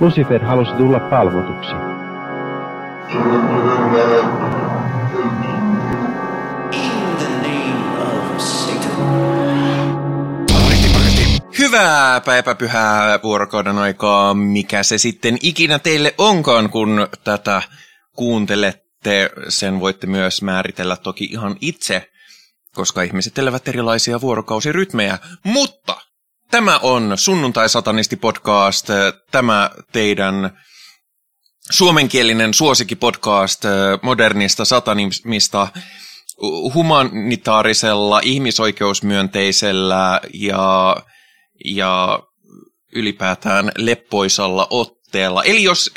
Lucifer halusi tulla palvotuksi. Hyvää päiväpyhää vuorokauden aikaa, mikä se sitten ikinä teille onkaan, kun tätä kuuntelette. Sen voitte myös määritellä toki ihan itse, koska ihmiset elävät erilaisia vuorokausirytmejä. Mutta tämä on Sunnuntai-satanisti podcast, tämä teidän suomenkielinen suosikkipodcast modernista satanismista humanitaarisella, ihmisoikeusmyönteisellä ja ylipäätään leppoisalla otteella. Eli jos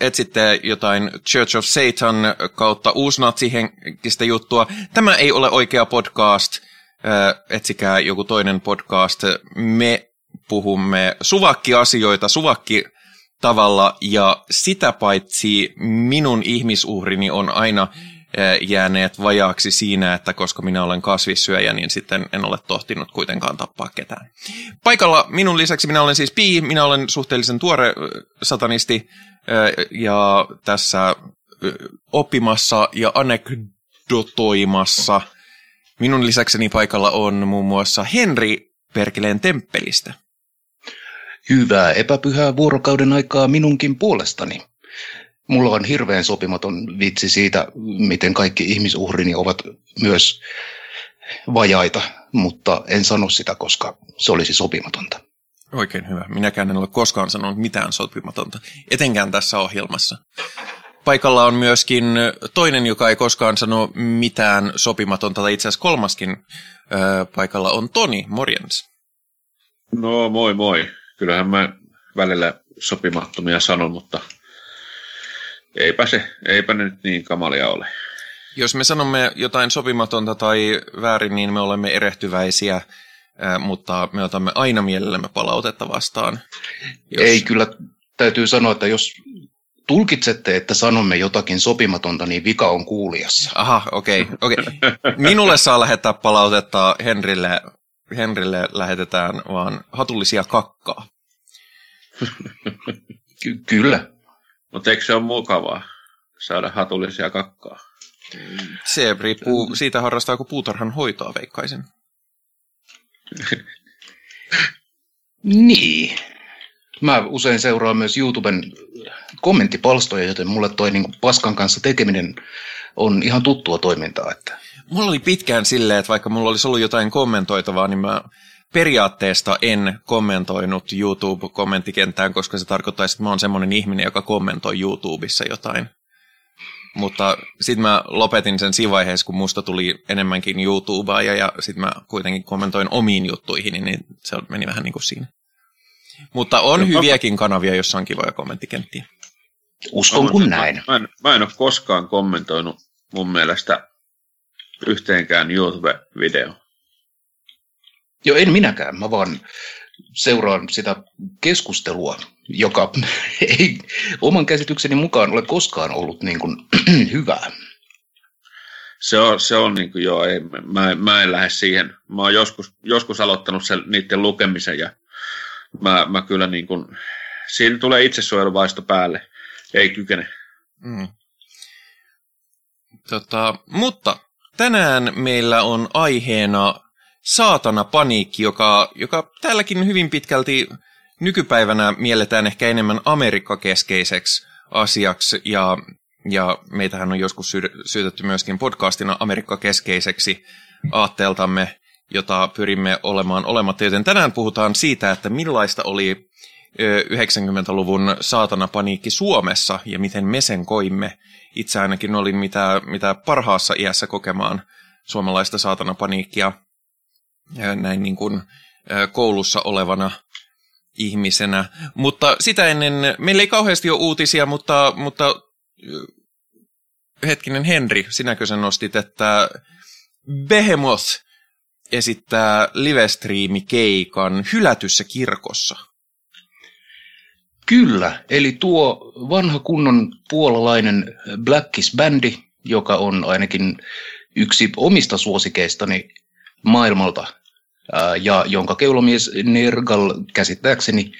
etsitte jotain Church of Satan kautta uusnatsihenkistä juttua, tämä ei ole oikea podcast, etsikää joku toinen podcast. Me puhumme suvakkiasioita suvakkitavalla, ja sitä paitsi minun ihmisuhrini on aina jääneet vajaaksi siinä, että koska minä olen kasvissyöjä, niin sitten en ole tohtinut kuitenkaan tappaa ketään. Paikalla minun lisäksi minä olen siis Pi, minä olen suhteellisen tuore satanisti ja tässä oppimassa ja anekdotoimassa. Minun lisäkseni paikalla on muun muassa Henri Perkeleen temppelistä. Hyvää epäpyhää vuorokauden aikaa minunkin puolestani. Mulla on hirveän sopimaton vitsi siitä, miten kaikki ihmisuhrini ovat myös vajaita, mutta en sano sitä, koska se olisi sopimatonta. Oikein hyvä. Minäkään en ole koskaan sanonut mitään sopimatonta, etenkään tässä ohjelmassa. Paikalla on myöskin toinen, joka ei koskaan sano mitään sopimatonta, tai itse asiassa kolmaskin paikalla on Toni. Morjens. No moi. Kyllähän mä välillä sopimattomia sanon, mutta eipä ne nyt niin kamalia ole. Jos me sanomme jotain sopimatonta tai väärin, niin me olemme erehtyväisiä, mutta me otamme aina mielellämme palautetta vastaan. Ei, kyllä täytyy sanoa, että jos tulkitsette, että sanomme jotakin sopimatonta, niin vika on kuulijassa. Aha, okei. Minulle saa lähettää palautetta, Henrille lähetetään vaan hatullisia kakkaa. Kyllä. Mutta eikö se ole mukavaa saada hatullisia kakkaa? Se riippuu siitä, harrastaako puutarhan hoitoa, veikkaisin. Niin. Mä usein seuraan myös YouTuben kommenttipalstoja, joten mulle toi niin kuin paskan kanssa tekeminen on ihan tuttua toimintaa. Että mulla oli pitkään silleen, että vaikka mulla olisi ollut jotain kommentoitavaa, niin mä periaatteesta en kommentoinut YouTube-kommenttikenttään, koska se tarkoittaisi, että mä oon semmoinen ihminen, joka kommentoi YouTubessa jotain. Mutta sitten mä lopetin sen siinä vaiheessa, kun musta tuli enemmänkin YouTubaaja, ja sitten mä kuitenkin kommentoin omiin juttuihin, niin se meni vähän niin kuin siinä. Mutta on hyviäkin kanavia, jossa on kivoja kommenttikenttiä. Uskon kun näin. Mä en ole koskaan kommentoinut mun mielestä yhteenkään YouTube-videoon. Joo, en minäkään. Mä vaan seuraan sitä keskustelua, joka ei oman käsitykseni mukaan ole koskaan ollut niin kuin hyvää. Se on niin kuin joo, ei, mä en lähde siihen. Mä oon joskus aloittanut niiden lukemisen ja Mä kyllä niin kuin, siinä tulee itsesuojeluvaisto päälle, ei kykene. Mm. Mutta tänään meillä on aiheena saatanapaniikki, joka täälläkin hyvin pitkälti nykypäivänä mielletään ehkä enemmän Amerikka-keskeiseksi asiaksi, ja meitähän on joskus syytetty myöskin podcastina Amerikka-keskeiseksi aatteeltamme, jota pyrimme olemaan olematta, joten tänään puhutaan siitä, että millaista oli 90-luvun saatanapaniikki Suomessa ja miten me sen koimme. Itse ainakin olin mitä parhaassa iässä kokemaan suomalaista saatanapaniikkia näin niin kuin koulussa olevana ihmisenä. Mutta sitä ennen, meillä ei kauheasti ole uutisia, mutta hetkinen Henri, sinäkö sä nostit, että Behemoth esittää livestriimikeikan hylätyssä kirkossa. Kyllä, eli tuo vanha kunnon puolalainen Blackish-bändi, joka on ainakin yksi omista suosikeistani maailmalta, ja jonka keulomies Nergal käsittääkseni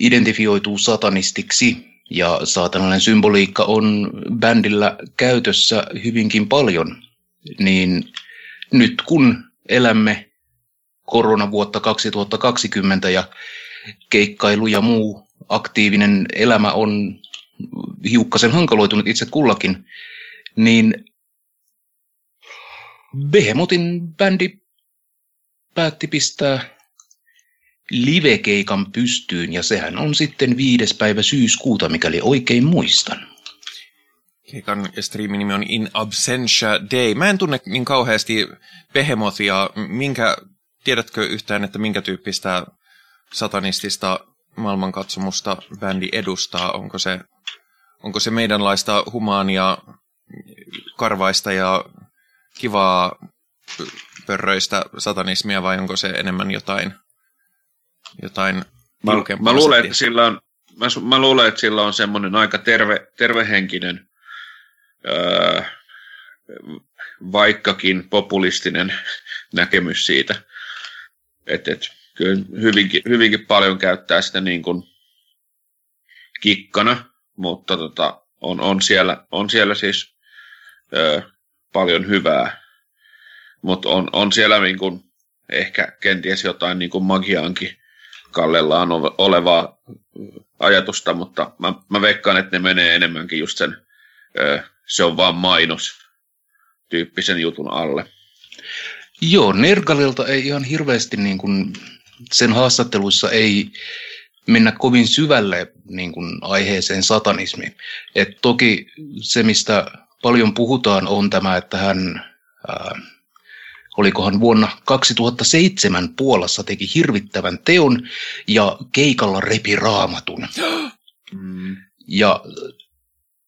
identifioituu satanistiksi. Ja saatanallinen symboliikka on bändillä käytössä hyvinkin paljon. Niin nyt kun elämme koronavuotta 2020 ja keikkailu ja muu aktiivinen elämä on hiukkasen hankaloitunut itse kullakin, niin Behemothin bändi päätti pistää livekeikan pystyyn, ja sehän on sitten 5. päivä syyskuuta, mikäli oikein muistan. Keikan striimin nimi on In Absentia Day. Mä en tunne niin kauheasti Behemothia. Tiedätkö yhtään, että minkä tyyppistä satanistista maailmankatsomusta bändi edustaa? Onko se meidänlaista humaania, karvaista ja kivaa pörröistä satanismia, vai onko se enemmän jotain mä luulen, että sillä on, mä luulen, että sillä on semmoinen aika tervehenkinen, vaikkakin populistinen näkemys siitä. Et, kyllä hyvinkin paljon käyttää sitä niin kuin kikkana, mutta on siellä siis paljon hyvää, mutta on siellä niin kuin ehkä kenties jotain niin kuin magiaankin kallellaan olevaa ajatusta, mutta mä veikkaan, että ne menee enemmänkin just sen se on vaan mainos tyyppisen jutun alle. Joo, Nergalilta ei ihan hirveästi niin kuin sen haastatteluissa ei mennä kovin syvälle niin kuin aiheeseen satanismi. Et toki se, mistä paljon puhutaan, on tämä, että hän olikohan vuonna 2007 Puolassa teki hirvittävän teon ja keikalla repi raamatun. Ja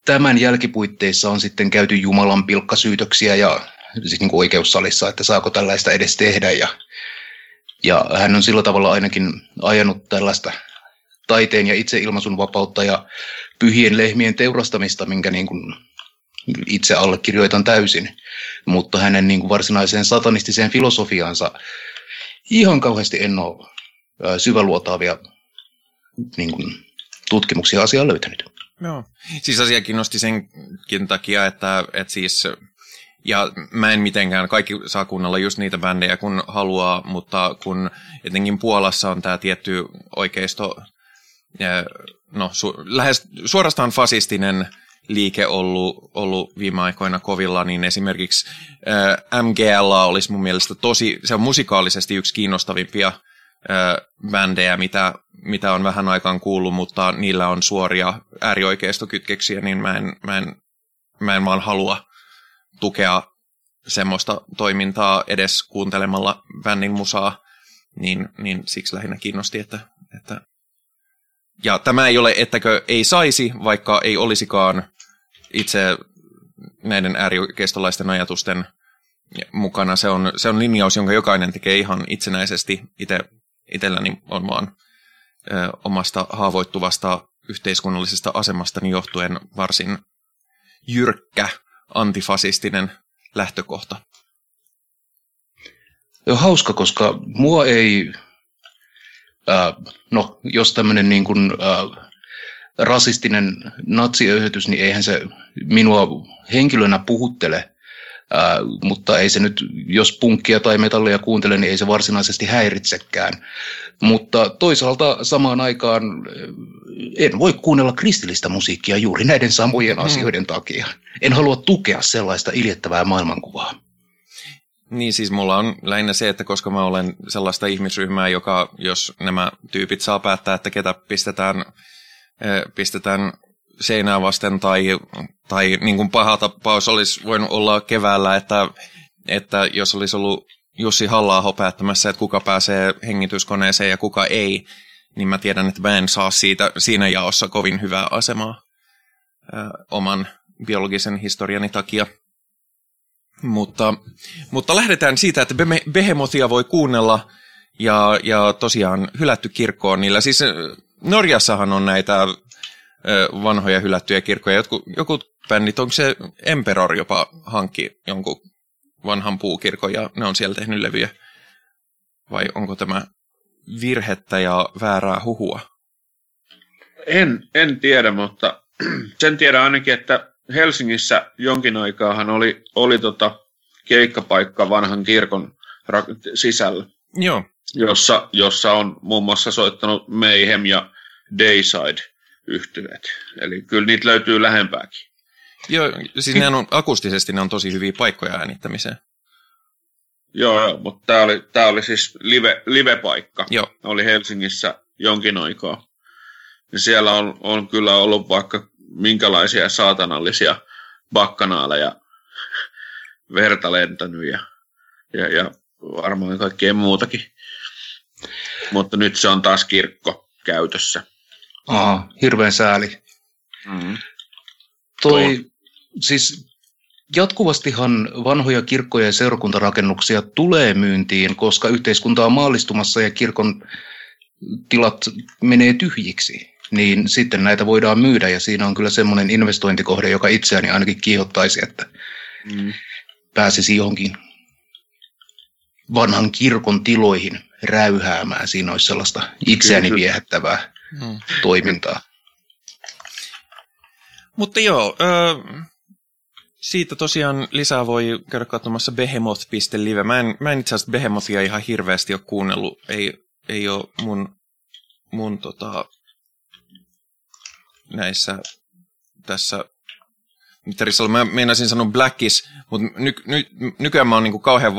tämän jälkipuitteissa on sitten käyty Jumalan pilkkasyytöksiä ja siis niin kuin oikeussalissa, että saako tällaista edes tehdä. Ja hän on sillä tavalla ainakin ajanut tällaista taiteen ja itseilmaisun vapautta ja pyhien lehmien teurastamista, minkä niin kuin itse allekirjoitan täysin, mutta hänen niin kuin varsinaiseen satanistiseen filosofiaansa ihan kauheasti en ole syväluotaavia niin kuin tutkimuksia asiaa löytänyt. Joo, siis asia kiinnosti senkin takia, että siis, ja mä en mitenkään, kaikki saa kuunnella just niitä bändejä kun haluaa, mutta kun etenkin Puolassa on tämä tietty oikeisto, no lähes suorastaan fasistinen liike ollut viime aikoina kovilla, niin esimerkiksi MGLA olisi mun mielestä se on musikaalisesti yksi kiinnostavimpia bändejä, mitä on vähän aikaan kuullut, mutta niillä on suoria äärioikeistokytkeksiä, niin mä en vaan halua tukea semmoista toimintaa edes kuuntelemalla bändin musaa, niin siksi lähinnä kiinnosti, että ja tämä ei ole, ettäkö ei saisi, vaikka ei olisikaan itse näiden äärioikeistolaisten ajatusten mukana. Se on linjaus, jonka jokainen tekee ihan itsenäisesti. Itselläni on vaan omasta haavoittuvasta yhteiskunnallisesta asemastani johtuen varsin jyrkkä antifasistinen lähtökohta. On hauska, koska mua ei... No, jos tämmöinen niin kuin rasistinen natsiöyhitys, niin eihän se minua henkilönä puhuttele, mutta ei se nyt, jos punkkia tai metallia kuuntele, niin ei se varsinaisesti häiritsekään. Mutta toisaalta samaan aikaan en voi kuunnella kristillistä musiikkia juuri näiden samojen asioiden takia. En halua tukea sellaista iljettävää maailmankuvaa. Niin siis mulla on lähinnä se, että koska mä olen sellaista ihmisryhmää, joka jos nämä tyypit saa päättää, että ketä pistetään seinää vasten tai niin kuin paha tapaus olisi voinut olla keväällä, että jos olisi ollut Jussi Halla-aho päättämässä, että kuka pääsee hengityskoneeseen ja kuka ei, niin mä tiedän, että mä en saa siinä jaossa kovin hyvää asemaa oman biologisen historiani takia. Mutta lähdetään siitä, että Behemothia voi kuunnella ja tosiaan hylätty kirkko on niillä. Siis Norjassahan on näitä vanhoja hylättyjä kirkkoja. Jotkut bändit, onko se Emperor jopa hankki jonkun vanhan puukirkon ja ne on siellä tehnyt levyjä? Vai onko tämä virhettä ja väärää huhua? En tiedä, mutta sen tiedän ainakin, että Helsingissä jonkin aikaahan oli keikkapaikka vanhan kirkon sisällä, joo. Jossa on muun muassa soittanut Mayhem ja Dayside yhtyeet. Eli kyllä niitä löytyy lähempääkin. Joo, siis akustisesti ne on tosi hyviä paikkoja äänittämiseen. Joo, mutta tää oli siis live-paikka. Joo. Oli Helsingissä jonkin aikaa. Ja siellä on kyllä ollut vaikka minkälaisia saatanallisia bakkanaaleja verta lentänyt ja varmaan kaikkea muutakin. Mutta nyt se on taas kirkko käytössä. Aha, hirveän sääli. Mm-hmm. Siis jatkuvastihan vanhoja kirkkoja ja seurakuntarakennuksia tulee myyntiin, koska yhteiskunta on maallistumassa ja kirkon tilat menee tyhjiksi, niin sitten näitä voidaan myydä ja siinä on kyllä semmoinen investointikohde, joka itseäni ainakin kiihottaisi, että pääsisi johonkin vanhan kirkon tiloihin räyhäämään. Siinä olisi sellaista itseäni viehättävää toimintaa. Mutta joo, siitä tosiaan lisää voi käydä katsomassa behemoth.live. Mä en itse asiassa Behemothia ihan hirveästi ole kuunnellut. Ei ole mun näissä tässä mittarissa. Mä meinasin sanoa Blackish, mutta nykyään mä oon niinku kauhean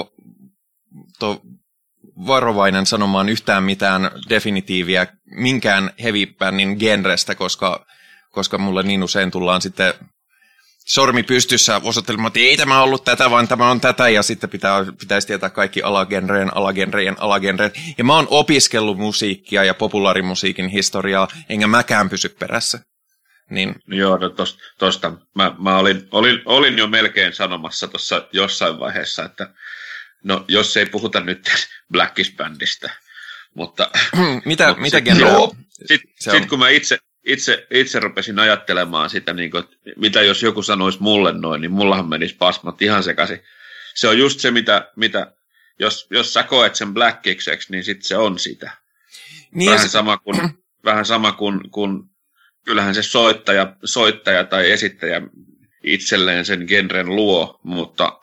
varovainen sanomaan yhtään mitään definitiiviä minkään heavy-bändin genrestä, koska mulle niin usein tullaan sitten sormi pystyssä osoittelemaan, että ei tämä ollut tätä, vaan tämä on tätä, ja sitten pitäisi tietää kaikki alagenreen. Ja mä oon opiskellut musiikkia ja populaarimusiikin historiaa, enkä mäkään pysy perässä. Niin. Joo, no tosta. Mä olin jo melkein sanomassa tuossa jossain vaiheessa, että no jos ei puhuta nyt Blackish-bändistä, mutta... mitä genreä? Sitten kun mä itse rupesin ajattelemaan sitä, niin kuin, että mitä jos joku sanoisi mulle noin, niin mullahan menisi pasmat ihan sekaisin. Se on just se, mitä jos sä koet sen blackikseksi, niin sitten se on sitä. Niin vähän sama kuin kyllähän se soittaja tai esittäjä itselleen sen genren luo,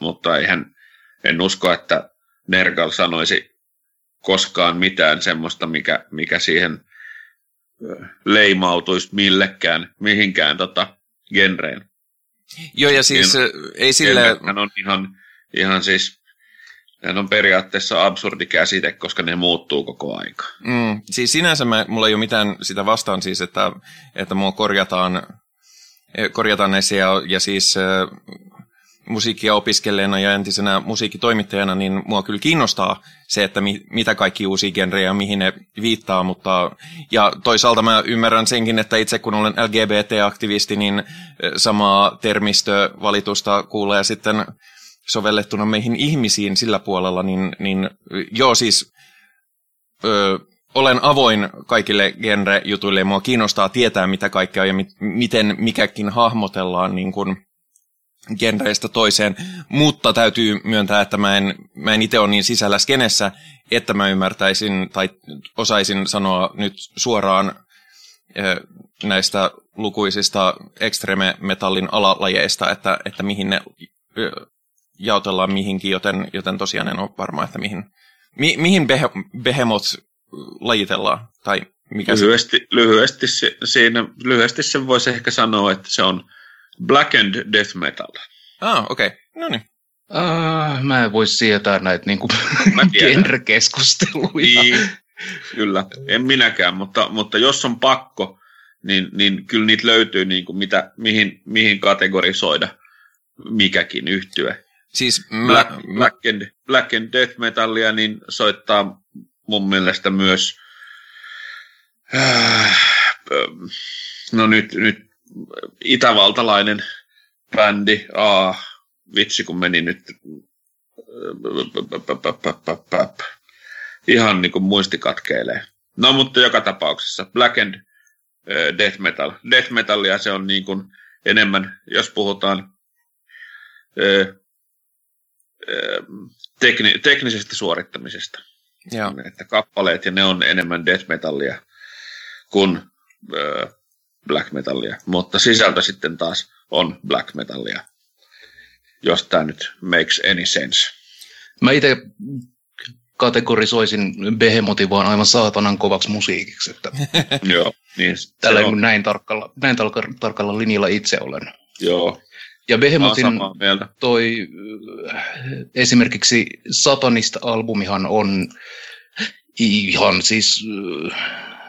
mutta en usko, että Nergal sanoisi koskaan mitään semmoista, mikä siihen... leimautuisi mihinkään genreen. Joo, ja siis ei sille... Hän on ihan siis, hän on periaatteessa absurdi käsite, koska ne muuttuu koko aika. Siis sinänsä mulla ei ole mitään sitä vastaan siis, että mua korjataan näissä ja siis musiikkia opiskelleena ja entisenä musiikkitoimittajana, niin mua kyllä kiinnostaa se, että mitä kaikki uusia genrejä, mihin ne viittaa, mutta ja toisaalta mä ymmärrän senkin, että itse kun olen LGBT-aktivisti, niin samaa termistövalitusta kuulee sitten sovellettuna meihin ihmisiin sillä puolella, niin joo siis olen avoin kaikille genre-jutuille ja mua kiinnostaa tietää mitä kaikkea ja miten mikäkin hahmotellaan niin kuin genreistä toiseen, mutta täytyy myöntää, että mä en itse ole niin sisällä skenessä, että mä ymmärtäisin tai osaisin sanoa nyt suoraan näistä lukuisista extreme-metallin alalajeista, että mihin ne jaotellaan mihinkin, joten tosiaan en ole varma, että mihin Behemoth lajitellaan. Tai mikä lyhyesti sen voisi ehkä sanoa, että se on blackened death metal. Okei. No niin. Mä en voi sietää näitä niinku genre-keskusteluja. Niin, kyllä, en minäkään, mutta jos on pakko, niin kyllä niitä löytyy niinku mihin kategorisoida mikäkin yhtye. Siis blackened death metallia niin soittaa mun mielestä myös no nyt itävaltalainen bändi, vitsi kun meni nyt ihan niin kuin muisti katkeilee. No mutta joka tapauksessa blackened death metal. Death metallia se on niin kuin enemmän, jos puhutaan teknisestä suorittamisesta. Että kappaleet ja ne on enemmän death metallia kuin black metallia, mutta sisältö sitten taas on black metallia, jos tämä nyt makes any sense. Mä itse kategorisoisin Behemothin vaan aivan saatanan kovaksi musiikiksi. Että joo, niin tällä on näin tarkalla linjalla itse olen. Joo. Ja Behemothin toi esimerkiksi Satanista-albumihan on ihan siis,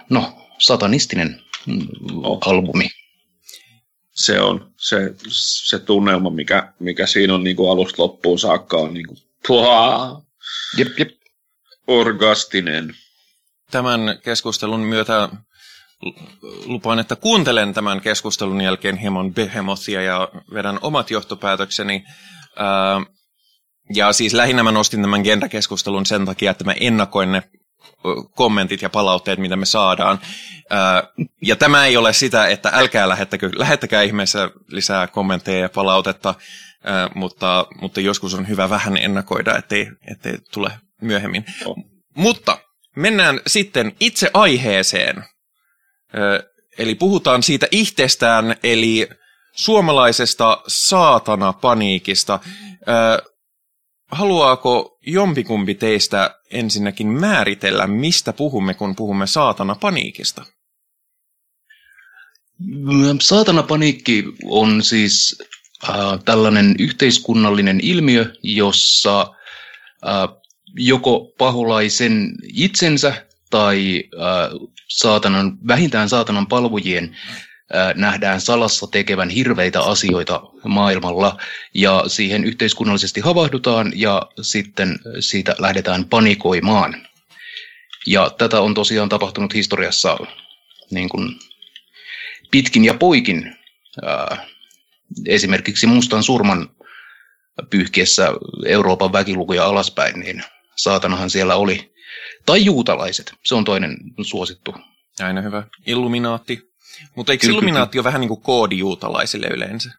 no, satanistinen albumi. Se on se tunnelma, mikä siinä on niin kuin alusta loppuun saakka on niin kuin jep. Orgastinen. Tämän keskustelun myötä lupaan, että kuuntelen tämän keskustelun jälkeen hieman Behemothia ja vedän omat johtopäätökseni. Ja siis lähinnä mä nostin tämän genrekeskustelun sen takia, että mä ennakoin ne kommentit ja palautteet, mitä me saadaan. Ja tämä ei ole sitä, että älkää lähettäkää ihmeessä lisää kommentteja ja palautetta, mutta joskus on hyvä vähän ennakoida, ettei tule myöhemmin. No. Mutta mennään sitten itse aiheeseen. Eli puhutaan siitä itsestään, eli suomalaisesta saatanapaniikista. Haluaako jompikumpi teistä ensinnäkin määritellä, mistä puhumme, kun puhumme saatanapaniikista? Saatanapaniikki on siis tällainen yhteiskunnallinen ilmiö, jossa joko paholaisen itsensä tai vähintään saatanan palvojien nähdään salassa tekevän hirveitä asioita maailmalla, ja siihen yhteiskunnallisesti havahdutaan, ja sitten siitä lähdetään panikoimaan. Ja tätä on tosiaan tapahtunut historiassa niin kuin pitkin ja poikin, esimerkiksi mustan surman pyyhkiessä Euroopan väkilukuja alaspäin, niin saatanahan siellä oli. Tai juutalaiset, se on toinen suosittu. Aina hyvä. Illuminaatti. Mutta eikö illuminaatio vähän niin kuin koodi juutalaisille yleensä?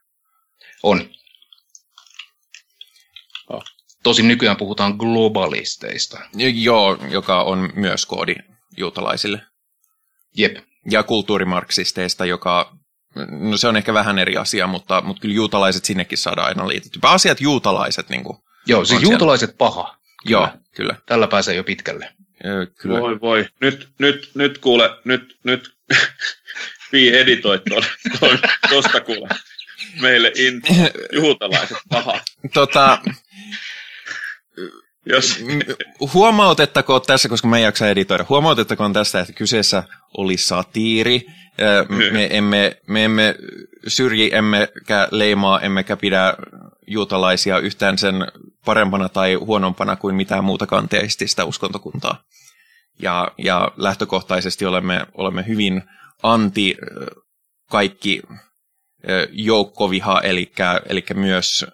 On. Tosin nykyään puhutaan globalisteista. Joo, joka on myös koodi juutalaisille. Jep. Ja kulttuurimarksisteista, joka, no se on ehkä vähän eri asia, mutta kyllä juutalaiset sinnekin saadaan aina liitetty. Asiat juutalaiset niin kuin. Joo, siis juutalaiset siellä. Paha. Joo, kyllä. Tällä pääsee jo pitkälle. Kyllä. Voi. Nyt kuule, nyt. Pii editoi tuosta kuule. Meille juutalaiset paha. Huomautettakoon tässä, koska mä en jaksa editoida, huomautettakoon tässä, että kyseessä oli satiiri. Me emme syrji, emmekä leimaa, emmekä pidä juutalaisia yhtään sen parempana tai huonompana kuin mitään muutakaan teististä uskontokuntaa. Ja lähtökohtaisesti olemme hyvin anti kaikki joukkoviha, eli myös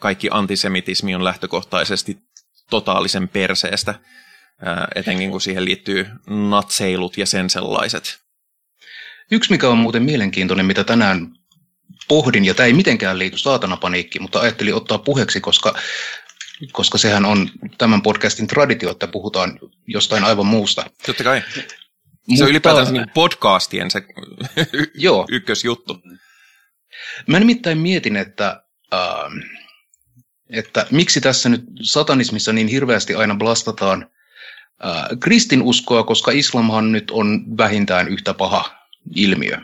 kaikki antisemitismi on lähtökohtaisesti totaalisen perseestä, etenkin kun siihen liittyy natseilut ja sen sellaiset. Yksi, mikä on muuten mielenkiintoinen, mitä tänään pohdin, ja tämä ei mitenkään liity saatanapaniikkiin, mutta ajattelin ottaa puheeksi, koska sehän on tämän podcastin traditio, että puhutaan jostain aivan muusta. Totta kai. Se on ylipäätään niin podcastien se ykkösjuttu. Mä nimittäin mietin, että miksi tässä nyt satanismissa niin hirveästi aina blastataan kristinuskoa, koska islamhan nyt on vähintään yhtä paha ilmiö.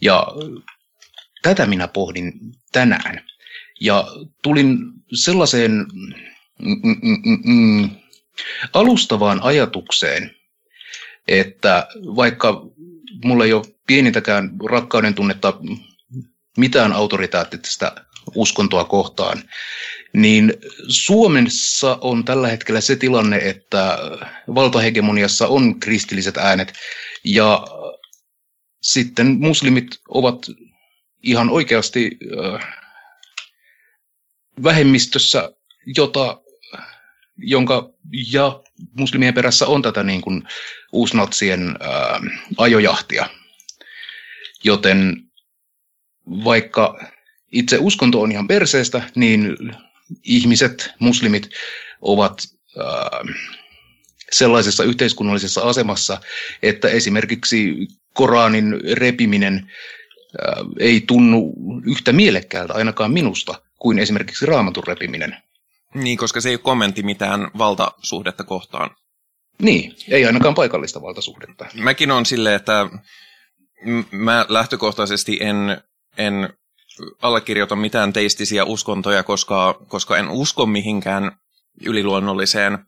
Ja tätä minä pohdin tänään. Ja tulin sellaiseen alustavaan ajatukseen, että vaikka mulla ei ole pienintäkään rakkauden tunnetta mitään autoritaattista uskontoa kohtaan, niin Suomessa on tällä hetkellä se tilanne, että valtahegemoniassa on kristilliset äänet ja sitten muslimit ovat ihan oikeasti vähemmistössä, jonka muslimien perässä on tätä niin kuin uusnatsien ajojahtia. Joten vaikka itse uskonto on ihan perseestä, niin ihmiset, muslimit, ovat sellaisessa yhteiskunnallisessa asemassa, että esimerkiksi Koraanin repiminen ei tunnu yhtä mielekkäältä ainakaan minusta kuin esimerkiksi Raamatun repiminen. Niin, koska se ei kommentti mitään valtasuhdetta kohtaan. Niin, ei ainakaan paikallista valtasuhdetta. Mäkin on silleen, että mä lähtökohtaisesti en allekirjoita mitään teistisiä uskontoja, koska en usko mihinkään yliluonnolliseen.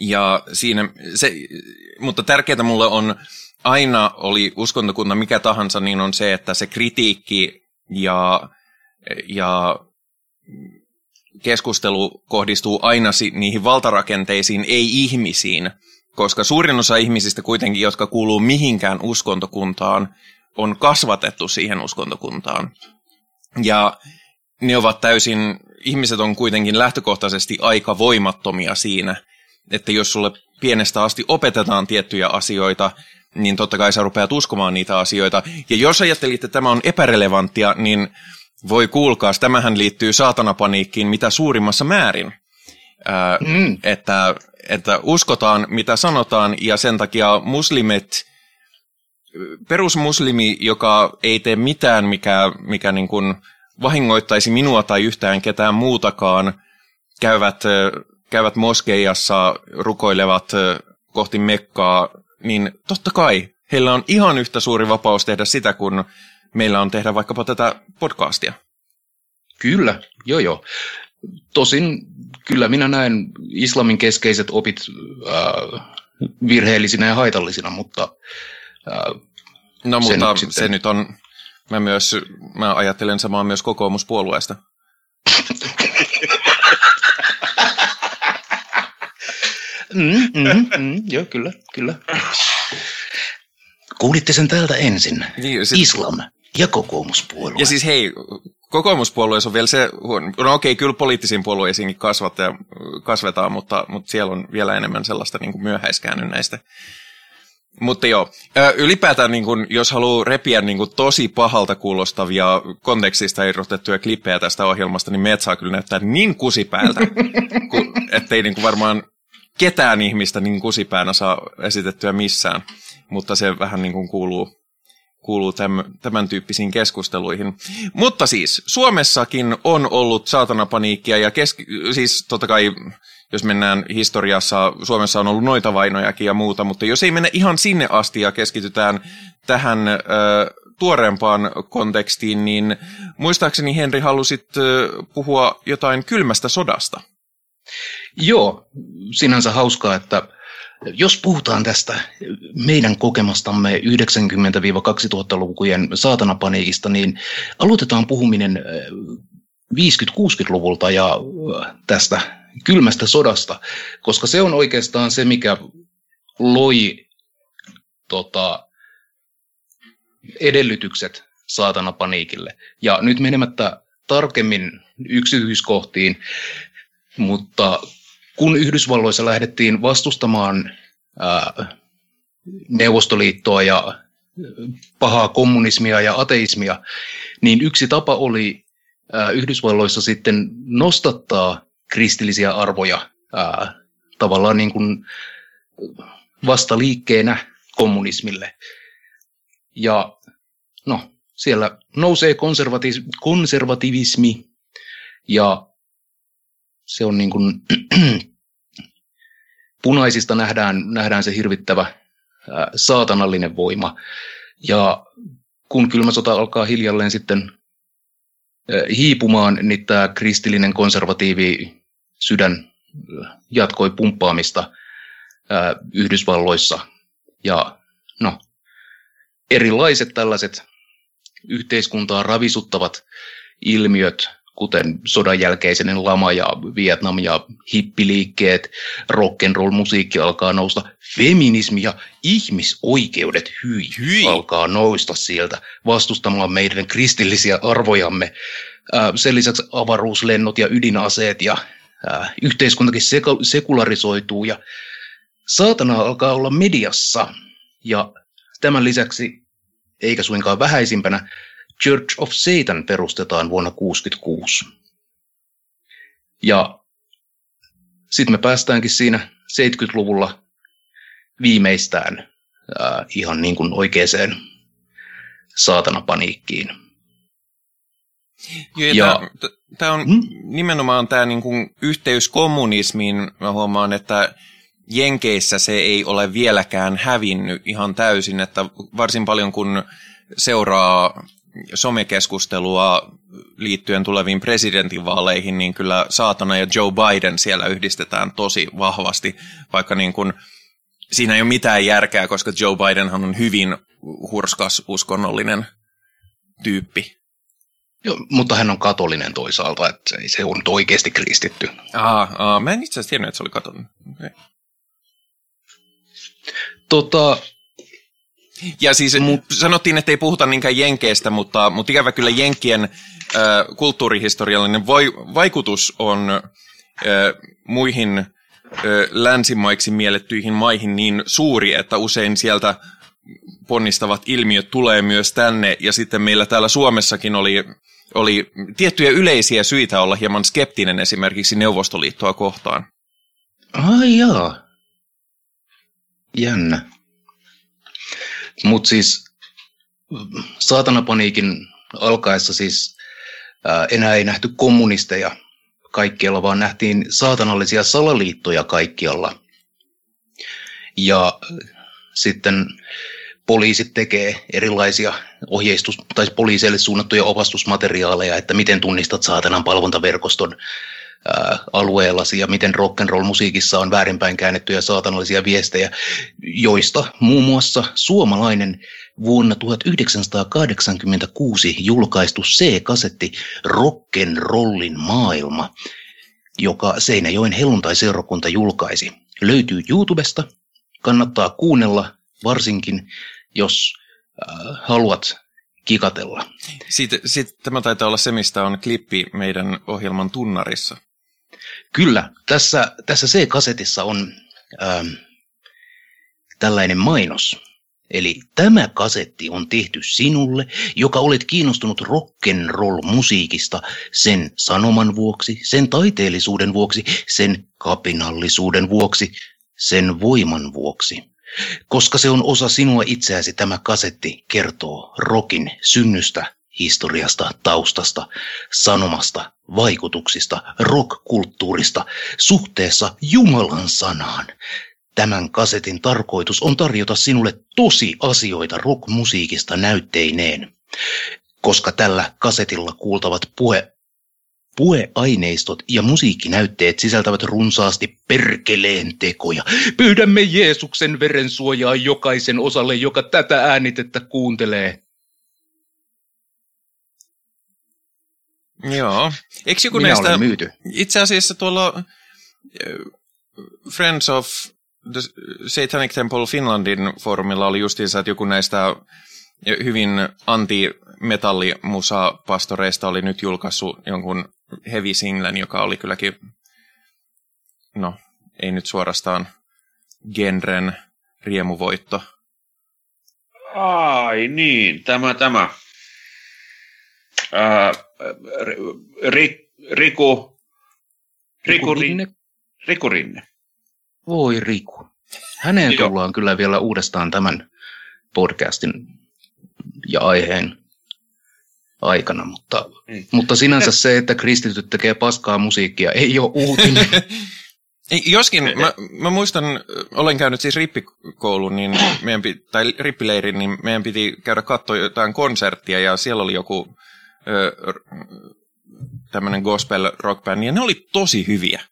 Ja siinä se, mutta tärkeää mulle on, aina oli uskontokunta mikä tahansa, niin on se, että se kritiikki ja keskustelu kohdistuu aina niihin valtarakenteisiin, ei ihmisiin, koska suurin osa ihmisistä kuitenkin, jotka kuuluu mihinkään uskontokuntaan, on kasvatettu siihen uskontokuntaan. Ja ne ovat ihmiset on kuitenkin lähtökohtaisesti aika voimattomia siinä, että jos sulle pienestä asti opetetaan tiettyjä asioita, niin totta kai sä rupeat uskomaan niitä asioita. Ja jos ajattelit, että tämä on epärelevanttia, niin voi kuulkaas, tämähän liittyy saatanapaniikkiin mitä suurimmassa määrin. Että uskotaan, mitä sanotaan, ja sen takia perusmuslimi, joka ei tee mitään, mikä niin kuin vahingoittaisi minua tai yhtään ketään muutakaan, käyvät moskeijassa, rukoilevat kohti Mekkaa, niin totta kai heillä on ihan yhtä suuri vapaus tehdä sitä, kun meillä on tehdä vaikkapa tätä podcastia. Kyllä, joo. Tosin kyllä minä näen islamin keskeiset opit virheellisinä ja haitallisina, mutta... No mutta se nyt on... Mä ajattelen samaa myös kokoomuspuolueesta. Joo, kyllä. Kuulitte sen täältä ensin. Niin, Islam ja kokoomuspuolue. Ja siis hei, kokoomuspuolueessa on vielä se... No okei, kyllä poliittisiin puolueisiinkin kasvetaan, mutta siellä on vielä enemmän sellaista niin kuin myöhäiskäännynnäistä. Mutta joo, ylipäätään niin kun, jos haluaa repiä niin kun, tosi pahalta kuulostavia kontekstista irrotettuja klippejä tästä ohjelmasta, niin meitä saa kyllä näyttää niin kusipäältä, ettei niin kun, varmaan ketään ihmistä niin kusipäänä saa esitettyä missään. Mutta se vähän niin kun, kuuluu tämän tyyppisiin keskusteluihin. Mutta siis, Suomessakin on ollut saatanapaniikkia ja siis totta kai... Jos mennään historiassa, Suomessa on ollut noita vainojakin ja muuta, mutta jos ei mennä ihan sinne asti ja keskitytään tähän tuoreempaan kontekstiin, niin muistaakseni Henri halusit puhua jotain kylmästä sodasta. Joo, sinänsä hauskaa, että jos puhutaan tästä meidän kokemastamme 90-2000-lukujen saatanapaniikista, niin aloitetaan puhuminen 50-60-luvulta ja tästä kylmästä sodasta, koska se on oikeastaan se, mikä loi edellytykset saatanapaniikille. Ja nyt menemättä tarkemmin yksityiskohtiin, mutta kun Yhdysvalloissa lähdettiin vastustamaan Neuvostoliittoa ja pahaa kommunismia ja ateismia, niin yksi tapa oli Yhdysvalloissa sitten nostattaa kristillisiä arvoja tavallaan niin kuin vastaliikkeenä kommunismille. Ja no, siellä nousee konservativismi ja se on niin kuin punaisista nähdään se hirvittävä saatanallinen voima. Ja kun kylmä sota alkaa hiljalleen sitten hiipumaan, niin tämä kristillinen konservatiivi sydän jatkoi pumppaamista Yhdysvalloissa. Ja no, erilaiset tällaiset yhteiskuntaa ravisuttavat ilmiöt, kuten sodan jälkeisen lama ja Vietnam ja hippiliikkeet, rock'n'roll-musiikki alkaa nousta, feminismi ja ihmisoikeudet hyi. Alkaa nousta sieltä vastustamaan meidän kristillisiä arvojamme. Sen lisäksi avaruuslennot ja ydinaseet ja yhteiskuntakin sekularisoituu ja saatana alkaa olla mediassa. Ja tämän lisäksi, eikä suinkaan vähäisimpänä, Church of Satan perustetaan vuonna 1966. Ja sitten me päästäänkin siinä 70-luvulla viimeistään ihan niin kuin oikeaan saatanapaniikkiin. Tämä on nimenomaan tämä niin kuin yhteys kommunismiin. Mä huomaan, että Jenkeissä se ei ole vieläkään hävinnyt ihan täysin, että varsin paljon kun seuraa somekeskustelua liittyen tuleviin presidentinvaaleihin, niin kyllä saatana ja Joe Biden siellä yhdistetään tosi vahvasti, vaikka niin kuin siinä ei ole mitään järkeä, koska Joe Bidenhan on hyvin hurskas uskonnollinen tyyppi. Joo, mutta hän on katolinen toisaalta, että se on oikeasti kristitty. Mä en itse asiassa tiennyt, että se oli katolinen. Okay. Ja siis sanottiin, että ei puhuta niinkään Jenkeistä, mutta ikävä kyllä Jenkkien kulttuurihistoriallinen vaikutus on muihin länsimaiksi miellettyihin maihin niin suuri, että usein sieltä ponnistavat ilmiöt tulee myös tänne. Ja sitten meillä täällä Suomessakin oli tiettyjä yleisiä syitä olla hieman skeptinen esimerkiksi Neuvostoliittoa kohtaan. Ai joo. Jännä. Mutta siis saatanapaniikin alkaessa siis enää ei nähty kommunisteja kaikkialla, vaan nähtiin saatanallisia salaliittoja kaikkialla. Ja sitten poliisit tekee erilaisia tai poliiseille suunnattuja opastusmateriaaleja, että miten tunnistat saatanan palvontaverkoston alueellasi ja miten rock'n'roll-musiikissa on väärinpäin käännettyjä saatanallisia viestejä, joista muun muassa suomalainen vuonna 1986 julkaistu C-kasetti Rock'n'rollin maailma, joka Seinäjoen helluntaiseurakunta julkaisi, löytyy YouTubesta. Kannattaa kuunnella varsinkin, jos haluat kikatella. Sitten tämä taitaa olla se, mistä on klippi meidän ohjelman tunnarissa. Kyllä, tässä C-kasetissa on tällainen mainos. Eli tämä kasetti on tehty sinulle, joka olet kiinnostunut rock'n'roll-musiikista sen sanoman vuoksi, sen taiteellisuuden vuoksi, sen kapinallisuuden vuoksi, sen voiman vuoksi. Koska se on osa sinua itseäsi, tämä kasetti kertoo rockin synnystä, historiasta, taustasta, sanomasta, vaikutuksista, rock-kulttuurista, suhteessa Jumalan sanaan. Tämän kasetin tarkoitus on tarjota sinulle tosi asioita rock-musiikista näytteineen. Koska tällä kasetilla kuultavat puheaineistot ja musiikkinäytteet sisältävät runsaasti perkeleen tekoja. Pyydämme Jeesuksen veren suojaa jokaisen osalle, joka tätä äänitettä kuuntelee. Joo. Eikö joku näistä myyty? Itse asiassa tuolla Friends of the Satanic Temple Finlandin foorumilla oli justiinsa, että joku näistä hyvin anti-metallimusa-pastoreista oli nyt julkaissut jonkun heavy singlen, joka oli kylläkin, no, ei nyt suorastaan genren riemuvoitto. Ai niin, tämä. Riku Rinne. Voi Riku. Häneen tullaan kyllä vielä uudestaan tämän podcastin ja aiheen aikana, mutta sinänsä se, että kristityt tekee paskaa musiikkia, ei ole uutinen. Joskin, mä muistan, olen käynyt siis rippikoulun, niin tai rippileirin, niin meidän piti käydä katsoa jotain konserttia, ja siellä oli joku tämmöinen gospel rock band, ja ne oli tosi hyviä.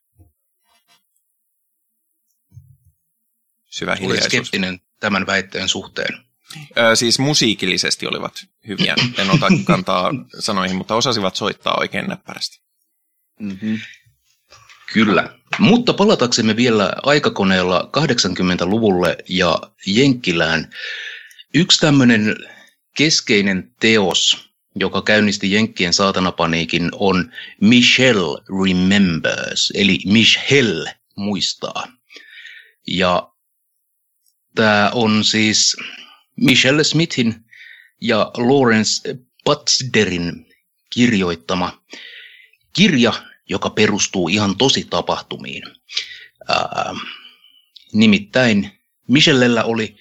Syvä hiljaisuus. Olen skeptinen tämän väitteen suhteen. Siis musiikillisesti olivat hyviä, en ota kantaa sanoihin, mutta osasivat soittaa oikein näppärästi. Mm-hmm. Kyllä, mutta palataksemme vielä aikakoneella 80-luvulle ja Jenkkilään. Yksi tämmöinen keskeinen teos, joka käynnisti Jenkkien saatanapaniikin, on Michelle Remembers, eli Michelle muistaa. Ja tämä on siis Michelle Smithin ja Lawrence Pazderin kirjoittama kirja, joka perustuu ihan tosi tapahtumiin. Nimittäin Michellellä oli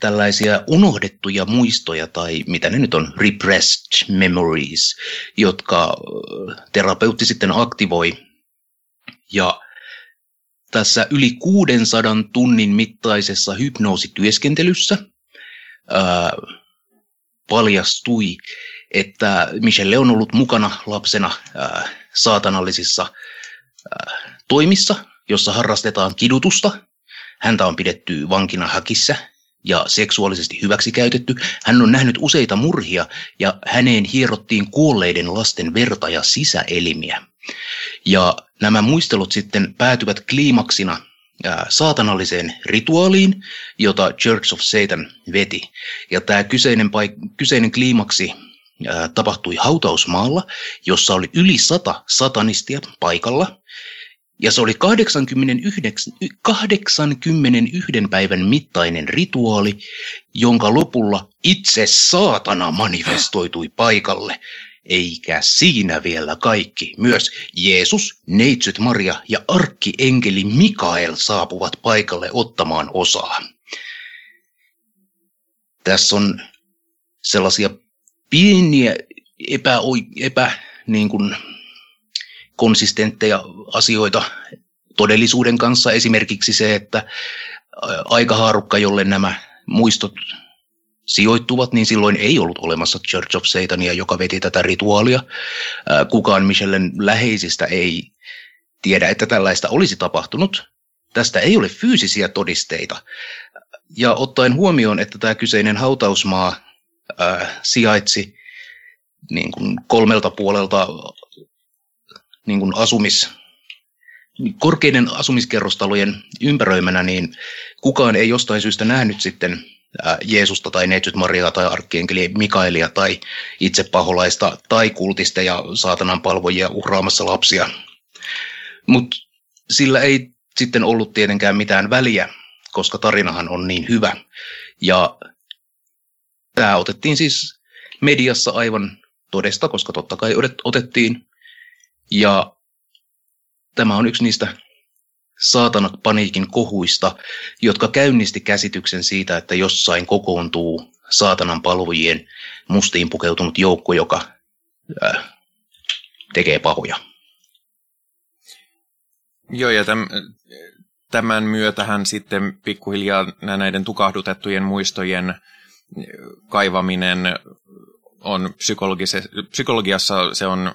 tällaisia unohdettuja muistoja tai mitä ne nyt on, repressed memories, jotka terapeutti sitten aktivoi. Ja tässä yli 600 tunnin mittaisessa hypnoosityöskentelyssä paljastui, että Michelle on ollut mukana lapsena saatanallisissa toimissa, jossa harrastetaan kidutusta. Häntä on pidetty vankina häkissä ja seksuaalisesti hyväksikäytetty. Hän on nähnyt useita murhia ja häneen hierottiin kuolleiden lasten verta ja sisäelimiä. Ja nämä muistelut sitten päätyvät kliimaksina saatanalliseen rituaaliin, jota Church of Satan veti. Ja tämä kyseinen kliimaksi tapahtui hautausmaalla, jossa oli yli 100 satanistia paikalla. Ja se oli 81 päivän mittainen rituaali, jonka lopulla itse saatana manifestoitui paikalle. Eikä siinä vielä kaikki. Myös Jeesus, neitsyt Maria ja arkkienkeli Mikael saapuvat paikalle ottamaan osaa. Tässä on sellaisia pieniä konsistentteja asioita todellisuuden kanssa. Esimerkiksi se, että aikahaarukka, jolle nämä muistot sijoittuvat, niin silloin ei ollut olemassa Church of Satania, joka veti tätä rituaalia. Kukaan Michellen läheisistä ei tiedä, että tällaista olisi tapahtunut. Tästä ei ole fyysisiä todisteita. Ja ottaen huomioon, että tämä kyseinen hautausmaa sijaitsi niin kuin kolmelta puolelta niin kuin korkeiden asumiskerrostalojen ympäröimänä, niin kukaan ei jostain syystä nähnyt sitten Jeesusta tai Neitsyt Mariaa tai arkkienkeli Mikaelia tai itsepaholaista tai kultisteja, saatanan palvojia uhraamassa lapsia. Mutta sillä ei sitten ollut tietenkään mitään väliä, koska tarinahan on niin hyvä. Ja tämä otettiin siis mediassa aivan todesta, koska totta kai otettiin. Ja tämä on yksi niistä saatanapaniikin kohuista, jotka käynnisti käsityksen siitä, että jossain kokoontuu saatanan palvojien mustiin pukeutunut joukko, joka tekee pahoja. Joo, ja tämän myötähän sitten pikkuhiljaa näiden tukahdutettujen muistojen kaivaminen on psykologiassa se on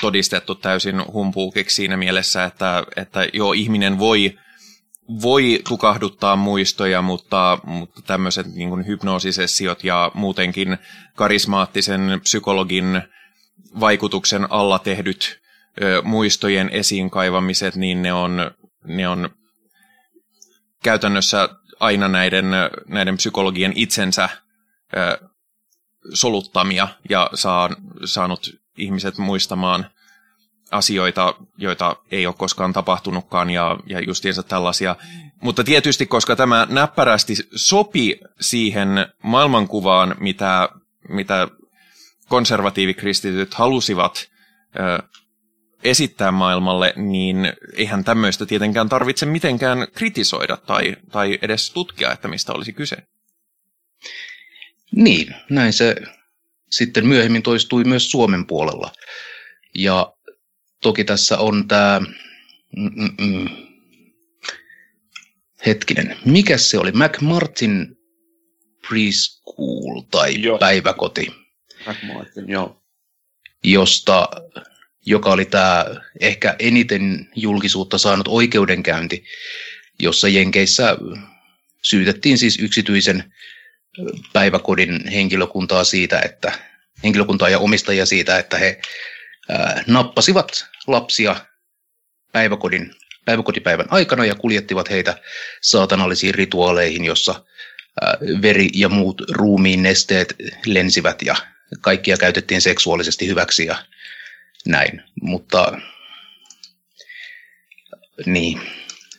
todistettu täysin humpuukiksi siinä mielessä, että joo, ihminen voi tukahduttaa muistoja, mutta tämmöiset niin kuin hypnoosisessiot ja muutenkin karismaattisen psykologin vaikutuksen alla tehdyt muistojen esiin kaivamiset, niin ne on käytännössä aina näiden psykologien itsensä soluttamia ja saanut ihmiset muistamaan asioita, joita ei ole koskaan tapahtunutkaan ja justiinsa tällaisia. Mutta tietysti, koska tämä näppärästi sopi siihen maailmankuvaan, mitä konservatiivikristityt halusivat esittää maailmalle, niin eihän tämmöistä tietenkään tarvitse mitenkään kritisoida tai edes tutkia, että mistä olisi kyse. Niin, näin se sitten myöhemmin toistui myös Suomen puolella. Ja toki tässä on tämä, mikä se oli, McMartin preschool tai joo, päiväkoti, McMartin, joo, joka oli tämä ehkä eniten julkisuutta saanut oikeudenkäynti, jossa Jenkeissä syytettiin siis yksityisen päiväkodin henkilökuntaa ja omistajia siitä, että he nappasivat lapsia päiväkotipäivän aikana ja kuljettivat heitä saatanallisiin rituaaleihin, jossa veri ja muut ruumiin nesteet lensivät ja kaikkia käytettiin seksuaalisesti hyväksi ja näin. Mutta niin,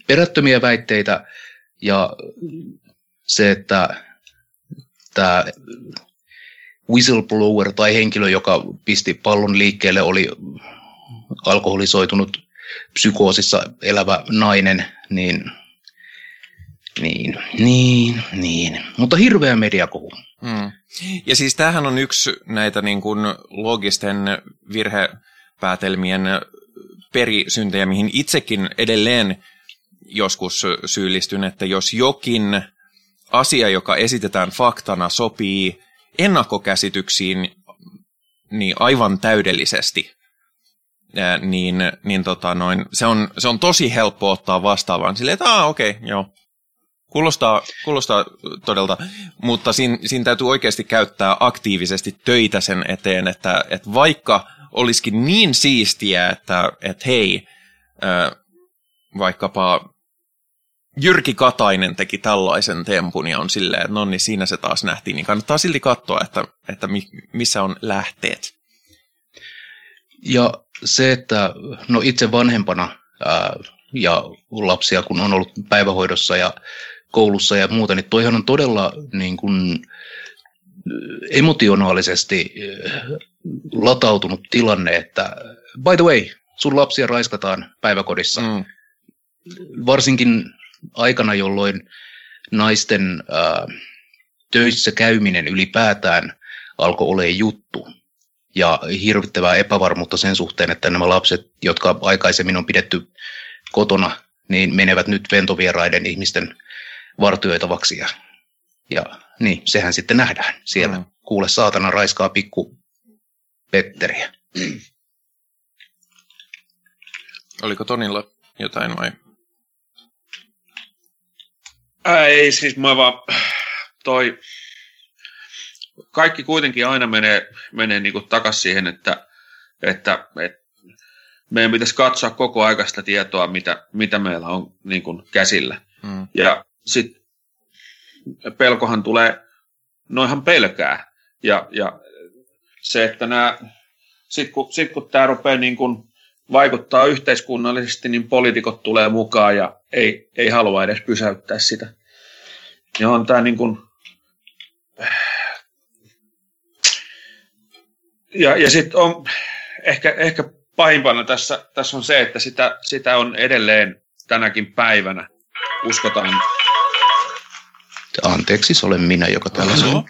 perättömiä väitteitä ja se, että tämä whistleblower tai henkilö, joka pisti pallon liikkeelle, oli alkoholisoitunut psykoosissa elävä nainen, niin Niin. Mutta hirveä mediakohu. Mm. Ja siis tämähän on yksi näitä niin kuin loogisten virhepäätelmien perisyntejä, mihin itsekin edelleen joskus syyllistyn, että jos jokin asia, joka esitetään faktana, sopii ennakkokäsityksiin niin aivan täydellisesti, se on tosi helppo ottaa vastaavaan. Silleen, että okei, joo. Kuulostaa todelta, mutta siinä täytyy oikeasti käyttää aktiivisesti töitä sen eteen, että vaikka olisikin niin siistiä, että hei, vaikkapa Jyrki Katainen teki tällaisen tempun ja on silleen, että no niin siinä se taas nähtiin, niin kannattaa silti katsoa, että missä on lähteet. Ja se, että no itse vanhempana ja lapsia, kun on ollut päivähoidossa ja koulussa ja muuta, niin toihan on todella niin kuin emotionaalisesti latautunut tilanne, että by the way, sun lapsia raiskataan päiväkodissa. Mm. Varsinkin aikana, jolloin naisten töissä käyminen ylipäätään alkoi olemaan juttu. Ja hirvittävää epävarmuutta sen suhteen, että nämä lapset, jotka aikaisemmin on pidetty kotona, niin menevät nyt ventovieraiden ihmisten vartioitavaksi. Ja niin, sehän sitten nähdään siellä. Mm. Kuule, saatana raiskaa pikku Petteriä. Oliko Tonilla jotain vai? Ei, siis mä vaan toi... Kaikki kuitenkin aina menee niin kuin takaisin siihen, että meidän pitäisi katsoa koko ajan sitä tietoa, mitä meillä on niin kuin käsillä. Mm. Ja sitten pelkohan tulee, noihan pelkää. Ja se, että kun tämä rupeaa niin kuin vaikuttaa yhteiskunnallisesti, niin poliitikot tulee mukaan ja ei halua edes pysäyttää sitä. Ja on tämä niin kuin... Ja sitten on ehkä pahimpana tässä on se, että sitä on edelleen tänäkin päivänä, uskotaan. Anteeksi, se olen minä, joka täällä on.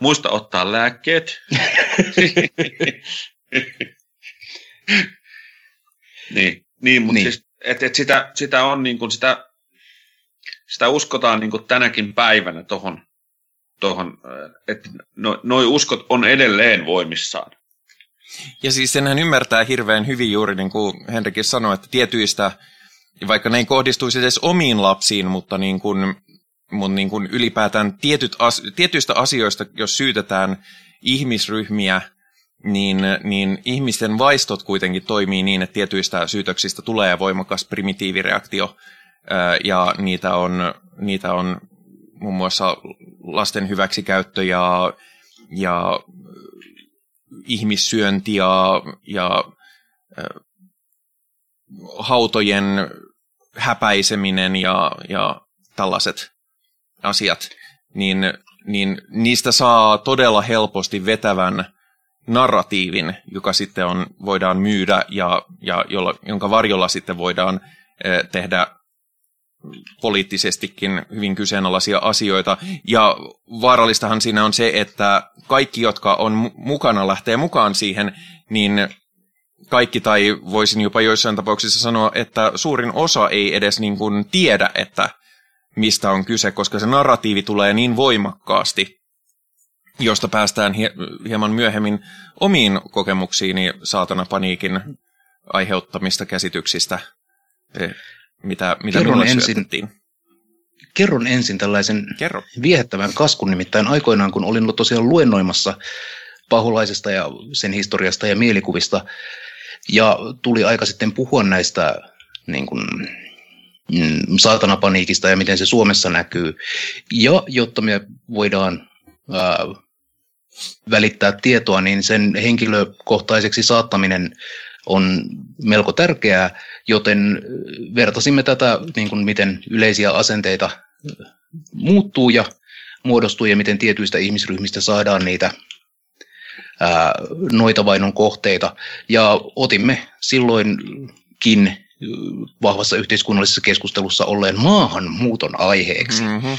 Muista ottaa lääkkeet. niin, mutta niin. Siis, et sitä on niin kuin sitä uskotaan niin kuin tänäkin päivänä tohon, että noi uskot on edelleen voimissaan. Ja siis senhän ymmärtää hirveän hyvin juuri, niin kuin Henrikin sanoi, että tietyistä, vaikka ne ei kohdistuisi edes omiin lapsiin, mutta niin kuin ylipäätään tietyistä asioista, jos syytetään ihmisryhmiä, niin ihmisten vaistot kuitenkin toimii niin, että tietyistä syytöksistä tulee voimakas primitiivireaktio, ja niitä on muun muassa lasten hyväksikäyttö ja ihmissyönti ja hautojen häpäiseminen ja tällaiset asiat, niin niistä saa todella helposti vetävän narratiivin, joka sitten voidaan myydä jonka varjolla sitten voidaan tehdä poliittisestikin hyvin kyseenalaisia asioita. Ja vaarallistahan siinä on se, että kaikki, jotka on mukana, lähtee mukaan siihen, niin kaikki, tai voisin jopa joissain tapauksissa sanoa, että suurin osa ei edes niin kuin tiedä, että mistä on kyse, koska se narratiivi tulee niin voimakkaasti, josta päästään hieman myöhemmin omiin kokemuksiini saatanapaniikin aiheuttamista käsityksistä. Mitä minulle syötettiin? Kerron ensin tällaisen viehättävän kaskun, nimittäin aikoinaan, kun olin tosiaan luennoimassa paholaisesta ja sen historiasta ja mielikuvista, ja tuli aika sitten puhua näistä niin kuin, saatanapaniikista ja miten se Suomessa näkyy, ja jotta me voidaan välittää tietoa, niin sen henkilökohtaiseksi saattaminen on melko tärkeää, joten vertasimme tätä, niin kuin miten yleisiä asenteita muuttuu ja muodostuu ja miten tietyistä ihmisryhmistä saadaan niitä noitavainon kohteita. Ja otimme silloinkin vahvassa yhteiskunnallisessa keskustelussa olleen maahanmuuton aiheeksi. Mm-hmm.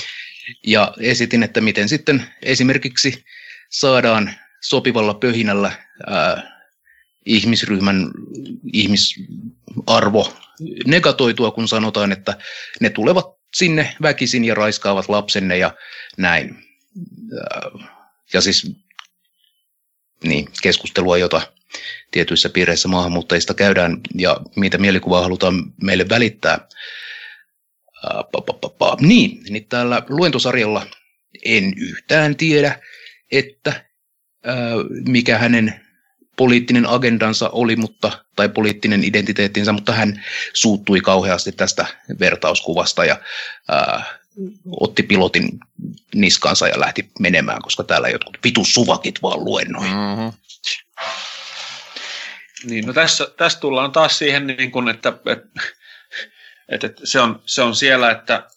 Ja esitin, että miten sitten esimerkiksi saadaan sopivalla pöhinällä ihmisryhmän ihmisarvo negatoitua, kun sanotaan, että ne tulevat sinne väkisin ja raiskaavat lapsenne ja näin. Ja siis niin, keskustelua, jota tietyissä piireissä maahanmuuttajista käydään ja mitä mielikuvaa halutaan meille välittää. Niin täällä luentosarjalla en yhtään tiedä, että mikä hänen poliittinen agendansa oli, tai poliittinen identiteettinsä, mutta hän suuttui kauheasti tästä vertauskuvasta ja otti pilotin niskaansa ja lähti menemään, koska täällä jotkut vitussuvakit vaan luennoi. Mm-hmm. Niin, no tässä tullaan taas siihen, niin kun, että se on siellä, että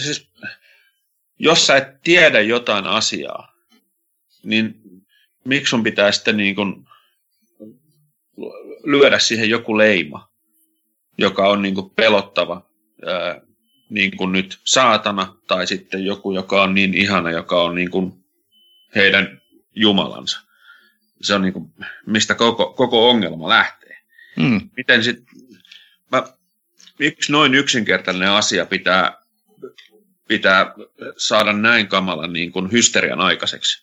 siis, jos sä et tiedä jotain asiaa, niin miksi sun pitää sitten niin kun lyödä siihen joku leima, joka on niin kun pelottava, niin kun nyt saatana, tai sitten joku, joka on niin ihana, joka on niin kun heidän jumalansa. Se on niin kun, mistä koko ongelma lähtee. Mm. Miten sit, miksi noin yksinkertainen asia pitää saada näin kamalan niin kuin hysterian aikaiseksi?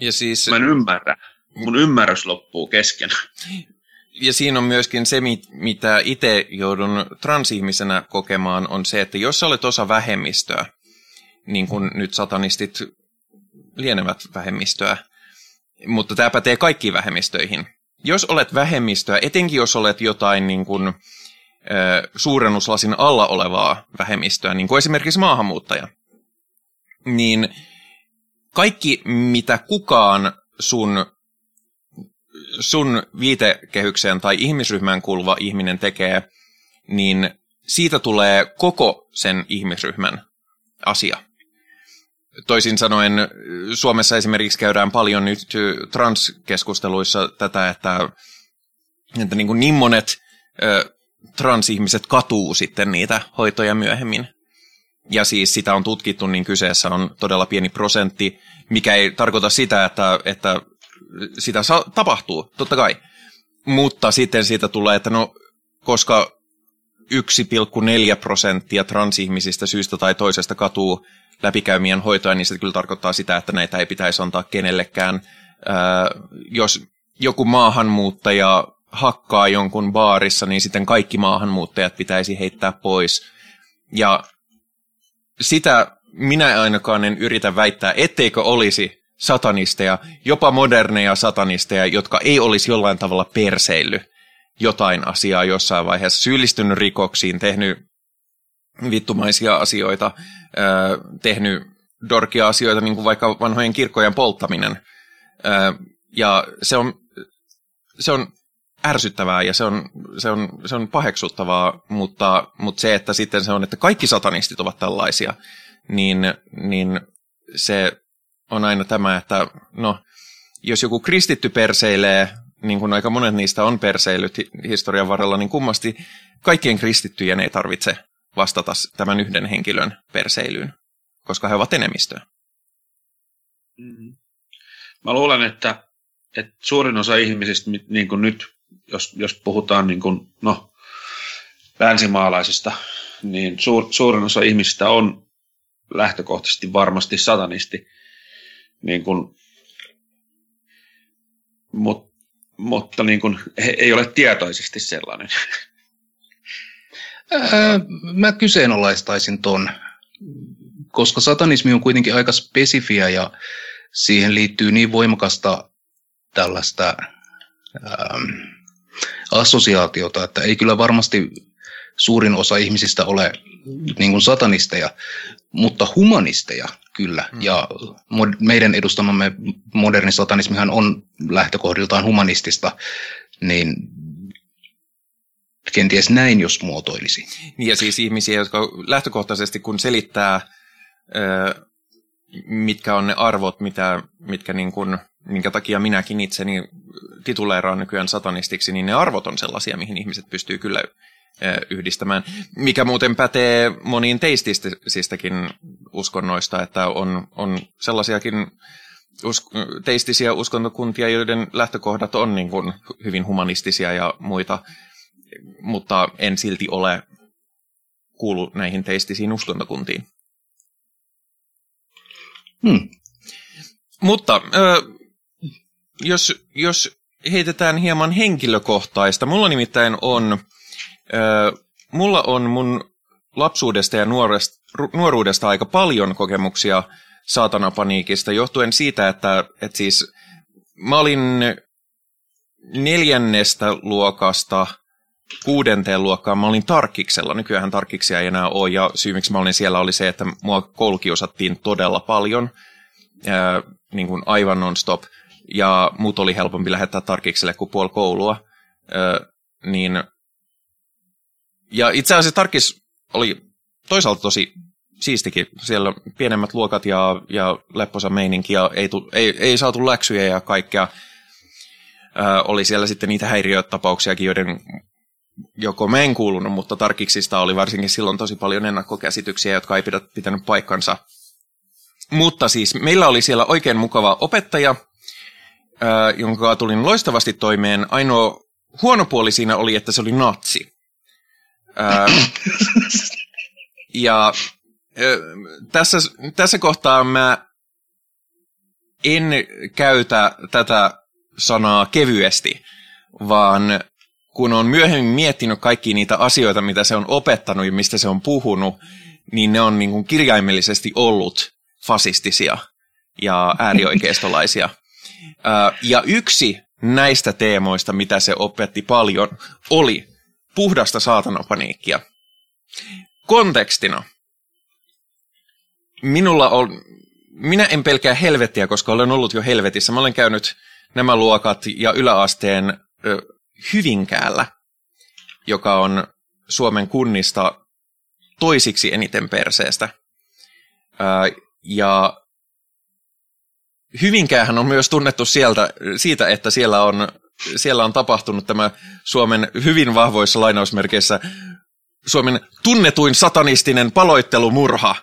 Ja siis, mä en ymmärrä. Mun ymmärrys loppuu kesken. Ja siinä on myöskin se, mitä itse joudun transihmisenä kokemaan, on se, että jos olet osa vähemmistöä, niin kuin nyt satanistit lienevät vähemmistöä, mutta tämä pätee kaikkiin vähemmistöihin. Jos olet vähemmistöä, etenkin jos olet jotain niin kuin suurennuslasin alla olevaa vähemmistöä, niin kuin esimerkiksi maahanmuuttaja, niin kaikki, mitä kukaan sun viitekehykseen tai ihmisryhmään kuuluva ihminen tekee, niin siitä tulee koko sen ihmisryhmän asia. Toisin sanoen, Suomessa esimerkiksi käydään paljon nyt transkeskusteluissa tätä, että niin monet transihmiset katuu sitten niitä hoitoja myöhemmin. Ja siis sitä on tutkittu, niin kyseessä on todella pieni prosentti, mikä ei tarkoita sitä, että sitä tapahtuu, totta kai. Mutta sitten siitä tulee, että no, koska 1,4% transihmisistä syystä tai toisesta katuu läpikäymien hoitoja, niin se kyllä tarkoittaa sitä, että näitä ei pitäisi antaa kenellekään. Jos joku maahanmuuttaja hakkaa jonkun baarissa, niin sitten kaikki maahanmuuttajat pitäisi heittää pois. Ja sitä minä ainakaan en yritä väittää, etteikö olisi satanisteja, jopa moderneja satanisteja, jotka ei olisi jollain tavalla perseilly jotain asiaa jossain vaiheessa, syyllistynyt rikoksiin, tehnyt vittumaisia asioita, tehnyt dorkia asioita, niin kuin vaikka vanhojen kirkkojen polttaminen. Ja se on ärsyttävää ja se on paheksuttavaa, mutta se, että sitten se on, että kaikki satanistit ovat tällaisia, niin se on aina tämä, että no, jos joku kristitty perseilee, niin kuin aika monet niistä on perseilyt historian varrella, niin kummasti kaikkien kristittyjen ei tarvitse vastata tämän yhden henkilön perseilyyn, koska he ovat enemmistöä. Mä luulen, että suurin osa ihmisistä, niin kuin nyt, jos puhutaan niin kuin, no, länsimaalaisista, niin suurin osa ihmisistä on lähtökohtaisesti varmasti satanisti. Niin kuin, mutta niin kuin, ei ole tietoisesti sellainen. Mä kyseenalaistaisin ton, koska satanismi on kuitenkin aika spesifiä ja siihen liittyy niin voimakasta tällaista assosiaatiota, että ei kyllä varmasti suurin osa ihmisistä ole niin kuin satanisteja, mutta humanisteja kyllä. Mm. Ja meidän edustamamme moderni satanismihan on lähtökohdiltaan humanistista, niin kenties näin, jos muotoilisi. Ja siis ihmisiä, jotka lähtökohtaisesti kun selittää mitkä on ne arvot, mitkä niin kuin, minkä takia minäkin itseni tituleeraan nykyään satanistiksi, niin ne arvot on sellaisia, mihin ihmiset pystyy kyllä yhdistämään. Mikä muuten pätee moniin teistisistäkin uskonnoista, että on sellaisiakin teistisiä uskontokuntia, joiden lähtökohdat on niin kuin hyvin humanistisia ja muita, mutta en silti ole kuullut näihin teistisiin uskontokuntiin. Mutta jos heitetään hieman henkilökohtaista, mulla nimittäin on, mun lapsuudesta ja nuoruudesta aika paljon kokemuksia saatanapaniikista johtuen siitä, että siis mä olin 4. luokasta 6. luokkaan, mä olin tarkkiksella. Nykyään tarkkiksia ei enää ole, ja syy miksi mä olin siellä oli se, että mua koulukiusattiin todella paljon, niin kuin aivan non-stop, ja mut oli helpompi lähettää tarkkikselle kuin puoli koulua. Niin. Ja itse asiassa tarkkis oli toisaalta tosi siistikin, siellä pienemmät luokat ja lepposa meininki, ja ei saatu läksyjä ja kaikkea. Oli siellä sitten niitä häiriötapauksiakin, joiden joko mä en kuulunut, mutta tarkiksista oli varsinkin silloin tosi paljon ennakkokäsityksiä, jotka ei pitänyt paikkansa. Mutta siis meillä oli siellä oikein mukava opettaja, jonka tulin loistavasti toimeen. Ainoa huono puoli siinä oli, että se oli natsi. Ja tässä kohtaa mä en käytä tätä sanaa kevyesti, vaan kun on myöhemmin miettinyt kaikki niitä asioita, mitä se on opettanut ja mistä se on puhunut, niin ne on niin kuin kirjaimellisesti ollut fasistisia ja äärioikeistolaisia. Ja yksi näistä teemoista, mitä se opetti paljon, oli puhdasta saatanapaniikkia. Kontekstina. Minä en pelkää helvettiä, koska olen ollut jo helvetissä. Mä olen käynyt nämä luokat ja yläasteen Hyvinkäällä, joka on Suomen kunnista toisiksi eniten perseestä. Ja Hyvinkäähän on myös tunnettu siitä, että siellä on tapahtunut tämä Suomen hyvin vahvoissa lainausmerkeissä Suomen tunnetuin satanistinen paloittelumurha.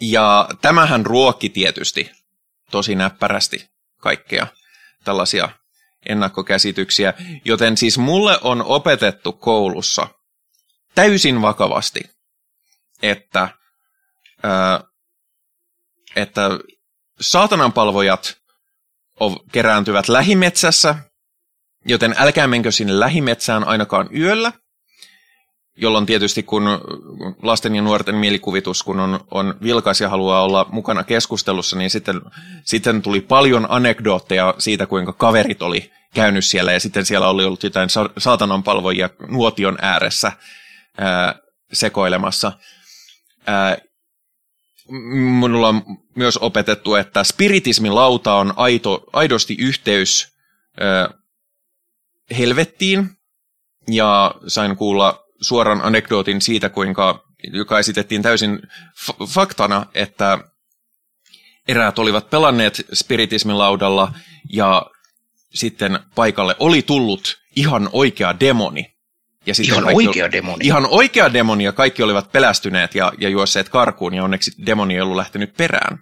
Ja tämähän ruokki tietysti tosi näppärästi kaikkea tällaisia ennakkokäsityksiä, joten siis mulle on opetettu koulussa täysin vakavasti, että saatananpalvojat kerääntyvät lähimetsässä, joten älkää menkö sinne lähimetsään ainakaan yöllä, jolloin tietysti kun lasten ja nuorten mielikuvitus, kun on vilkas ja haluaa olla mukana keskustelussa, niin sitten tuli paljon anekdootteja siitä, kuinka kaverit oli käynyt siellä, ja sitten siellä oli ollut jotain saatananpalvojia nuotion ääressä sekoilemassa. Minulla on myös opetettu, että spiritismilauta on aidosti yhteys helvettiin, ja sain kuulla suoran anekdootin siitä, joka esitettiin täysin faktana, että eräät olivat pelanneet spiritismilaudalla ja sitten paikalle oli tullut ihan oikea demoni. Ja ihan oikea demoni, ja kaikki olivat pelästyneet ja juosseet karkuun, ja onneksi demoni ei ollut lähtenyt perään.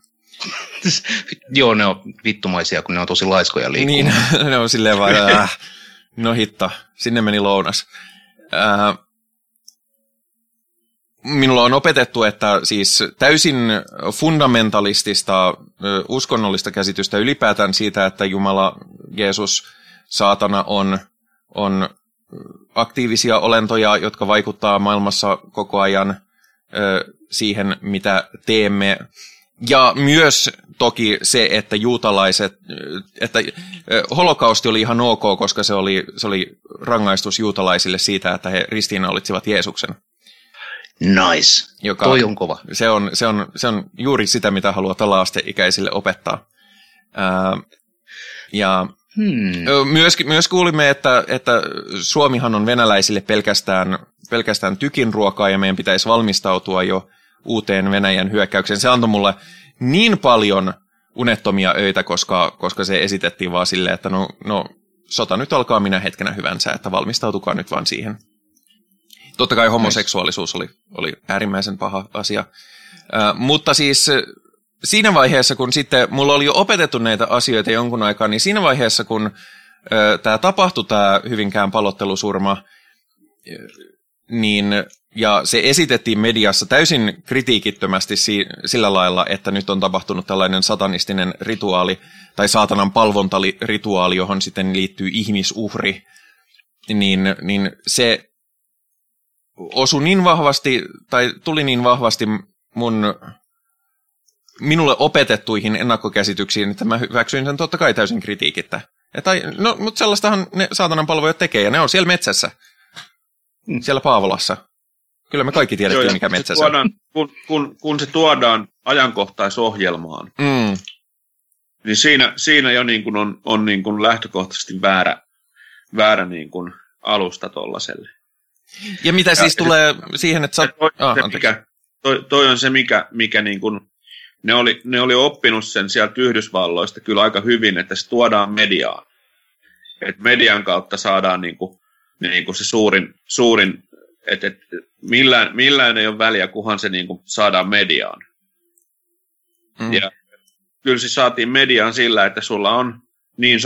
Joo, ne on vittumaisia, kun ne on tosi laiskoja liikkuu. Niin, ne on silleen vaan, no hitta, sinne meni lounas. Minulla on opetettu, että siis täysin fundamentalistista uskonnollista käsitystä ylipäätään siitä, että Jumala, Jeesus, saatana on aktiivisia olentoja, jotka vaikuttaa maailmassa koko ajan siihen, mitä teemme. Ja myös toki se, että holokausti oli ihan ok, koska se oli rangaistus juutalaisille siitä, että he ristiinnaulitsivat Jeesuksen. Nice. Toi on kova. Se on juuri sitä, mitä haluaa ala-asteikäisille opettaa. Myös kuulimme, että Suomihan on venäläisille pelkästään tykinruokaa, ja meidän pitäisi valmistautua jo uuteen Venäjän hyökkäykseen. Se antoi mulle niin paljon unettomia öitä, koska se esitettiin vaan silleen, että no sota nyt alkaa minä hetkenä hyvänsä, että valmistautukaa nyt vaan siihen. Totta kai homoseksuaalisuus oli äärimmäisen paha asia. Mutta siis siinä vaiheessa, kun sitten mulla oli jo opetettu näitä asioita jonkun aikaa, niin siinä vaiheessa, kun tämä tapahtui, tämä Hyvinkään palottelusurma, niin, ja se esitettiin mediassa täysin kritiikittömästi sillä lailla, että nyt on tapahtunut tällainen satanistinen rituaali, tai saatanan palvontarituaali, johon sitten liittyy ihmisuhri, niin se osui niin vahvasti, tai tuli niin vahvasti minulle opetettuihin ennakkokäsityksiin, että mä hyväksyin sen totta kai täysin kritiikittä. No, mutta sellaistahan ne saatanan palvojat tekee, ja ne on siellä metsässä, siellä Paavolassa. Kyllä me kaikki tiedettiin, mikä metsässä on. Kun se tuodaan ajankohtaisohjelmaan, niin siinä jo niin kuin on niin kuin lähtökohtaisesti väärä niin kuin alusta tuollaiselle. Ja mitä siis tulee siihen, että toi on se, mikä niin kuin, ne oli oppinut sen sieltä Yhdysvalloista kyllä aika hyvin, että se tuodaan mediaan. Et median kautta saadaan niin kuin se suurin että millään ei ole väliä, kunhan se niin kuin saadaan mediaan. Ja kyllä se saatiin mediaan sillä, että sulla on niin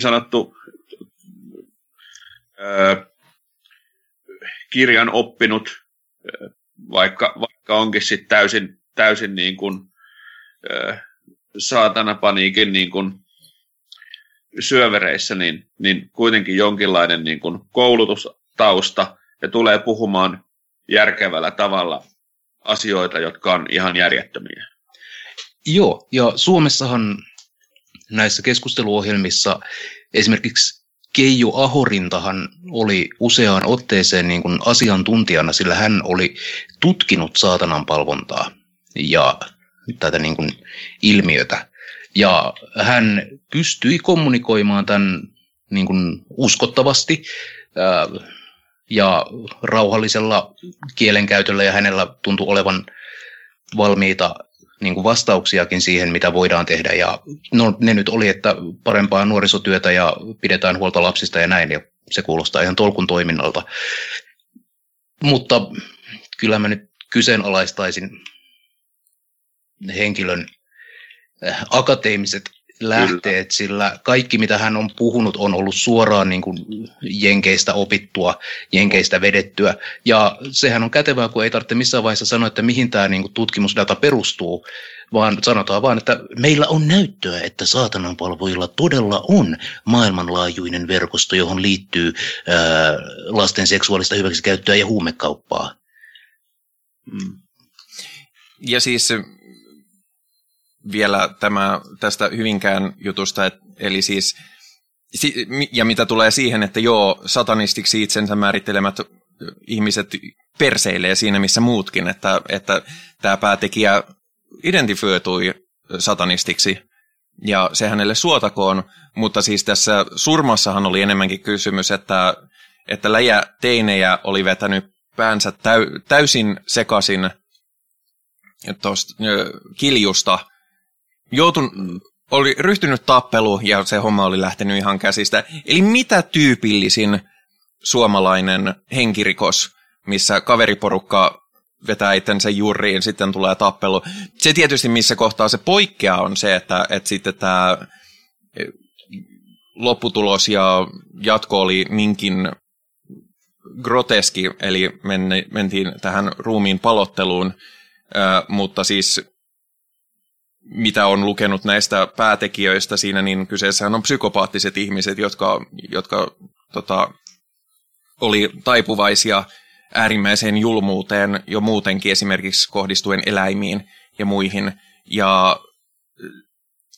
sanottu kirjan oppinut, vaikka onkin sitten täysin niin kuin saatanapaniikin niin kuin syövereissä, niin kuitenkin jonkinlainen niin kuin koulutustausta ja tulee puhumaan järkevällä tavalla asioita, jotka on ihan järjettömiä. Joo, ja Suomessahan näissä keskusteluohjelmissa esimerkiksi Keijo Ahorintahan oli useaan otteeseen niin kuin asiantuntijana, sillä hän oli tutkinut saatanan palvontaa ja tätä niin kuin ilmiötä. Ja hän pystyi kommunikoimaan tämän niin kuin uskottavasti ja rauhallisella kielenkäytöllä, ja hänellä tuntui olevan valmiita niin kuin vastauksiakin siihen, mitä voidaan tehdä. Ja no, ne nyt oli, että parempaa nuorisotyötä ja pidetään huolta lapsista ja näin, ja se kuulostaa ihan tolkun toiminnalta. Mutta kyllä mä nyt kyseenalaistaisin henkilön akateemiset lähteet, sillä kaikki, mitä hän on puhunut, on ollut suoraan niin kuin jenkeistä opittua, jenkeistä vedettyä. Ja sehän on kätevää, kun ei tarvitse missään vaiheessa sanoa, että mihin tämä niin kuin tutkimusdata perustuu, vaan sanotaan vaan, että meillä on näyttöä, että saatananpalvojilla todella on maailmanlaajuinen verkosto, johon liittyy lasten seksuaalista hyväksikäyttöä ja huumekauppaa. Ja siis vielä tästä Hyvinkään jutusta, eli siis, ja mitä tulee siihen, että joo, satanistiksi itsensä määrittelemät ihmiset perseilee siinä, missä muutkin, että tämä päätekijä identifioitui satanistiksi, ja se hänelle suotakoon, mutta siis tässä surmassahan oli enemmänkin kysymys, että läjä teinejä oli vetänyt päänsä täysin sekaisin tuosta kiljusta, oli ryhtynyt tappeluun ja se homma oli lähtenyt ihan käsistä. Eli mitä tyypillisin suomalainen henkirikos, missä kaveriporukka vetää itsensä juuriin, sitten tulee tappelu. Se tietysti, missä kohtaa se poikkeaa, on se, että sitten tämä lopputulos ja jatko oli niinkin groteski, eli mentiin tähän ruumiin palotteluun, mutta siis mitä on lukenut näistä päätekijöistä siinä, niin kyseessähän on psykopaattiset ihmiset, jotka oli taipuvaisia äärimmäiseen julmuuteen jo muutenkin, esimerkiksi kohdistuen eläimiin ja muihin. Ja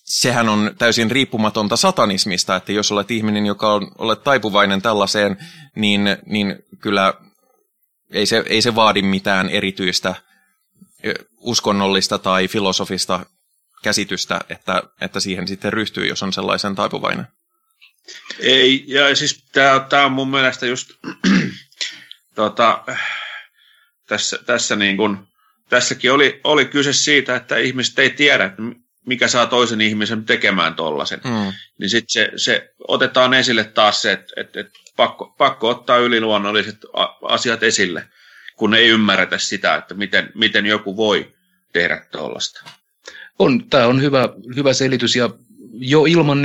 sehän on täysin riippumatonta satanismista, että jos olet ihminen, joka olet taipuvainen tällaiseen, niin kyllä ei se vaadi mitään erityistä uskonnollista tai filosofista käsitystä, että siihen sitten ryhtyy, jos on sellaisen taipuvainen. Ei, ja siis tämä on mun mielestä just Tässäkin oli kyse siitä, että ihmiset ei tiedä, että mikä saa toisen ihmisen tekemään tollasen. Mm. Niin sitten se otetaan esille taas se, että pakko ottaa yliluonnolliset asiat esille, kun ei ymmärretä sitä, että miten joku voi tehdä tollasta. Tämä on hyvä selitys, ja jo ilman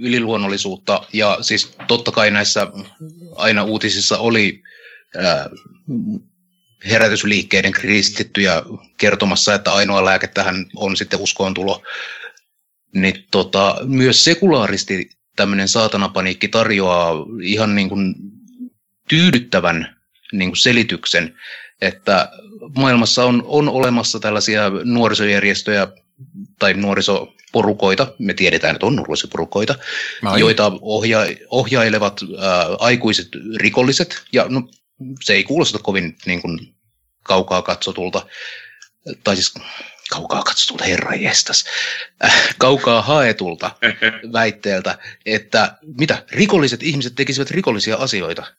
yliluonnollisuutta, ja siis totta kai näissä aina uutisissa oli herätysliikkeiden kristittyjä kertomassa, että ainoa lääke tähän on sitten uskoontulo, niin myös sekulaaristi tämmöinen saatanapaniikki tarjoaa ihan niin kuin tyydyttävän niin kuin selityksen, että maailmassa on olemassa tällaisia nuorisojärjestöjä tai nuorisoporukoita, me tiedetään, että on nuorisoporukoita, joita ohjailevat aikuiset rikolliset, ja no, se ei kuulosta kovin niin kuin kaukaa katsotulta, tai siis kaukaa katsotulta, herranjestas, kaukaa haetulta väitteeltä, että mitä, rikolliset ihmiset tekisivät rikollisia asioita.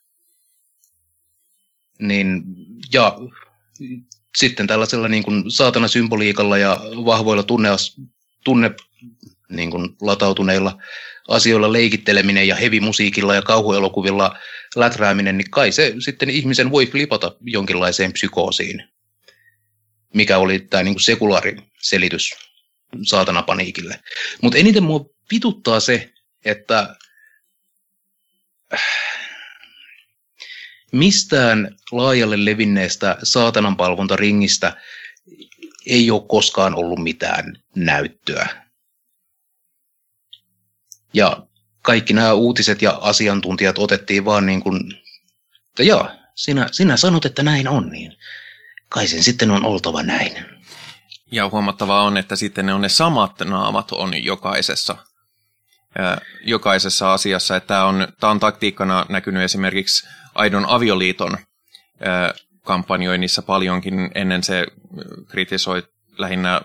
Niin, ja sitten tällaisella niin kuin saatanasymboliikalla ja vahvoilla niin kuin latautuneilla asioilla leikitteleminen ja hevimusiikilla ja kauhuelokuvilla läträäminen, niin kai se sitten ihmisen voi flipata jonkinlaiseen psykoosiin, mikä oli tämä niin kuin sekulaari selitys saatanapaniikille. Mutta eniten mua vituttaa se, että mistään laajalle levinneestä saatananpalvontaringistä ei ole koskaan ollut mitään näyttöä. Ja kaikki nämä uutiset ja asiantuntijat otettiin vaan niin kuin, että joo, sinä sanot, että näin on, niin kai sen sitten on oltava näin. Ja huomattavaa on, että sitten ne samat naamat on jokaisessa asiassa. Tämä on taktiikkana näkynyt esimerkiksi Aidon avioliiton kampanjoinnissa paljonkin. Ennen se kritisoi lähinnä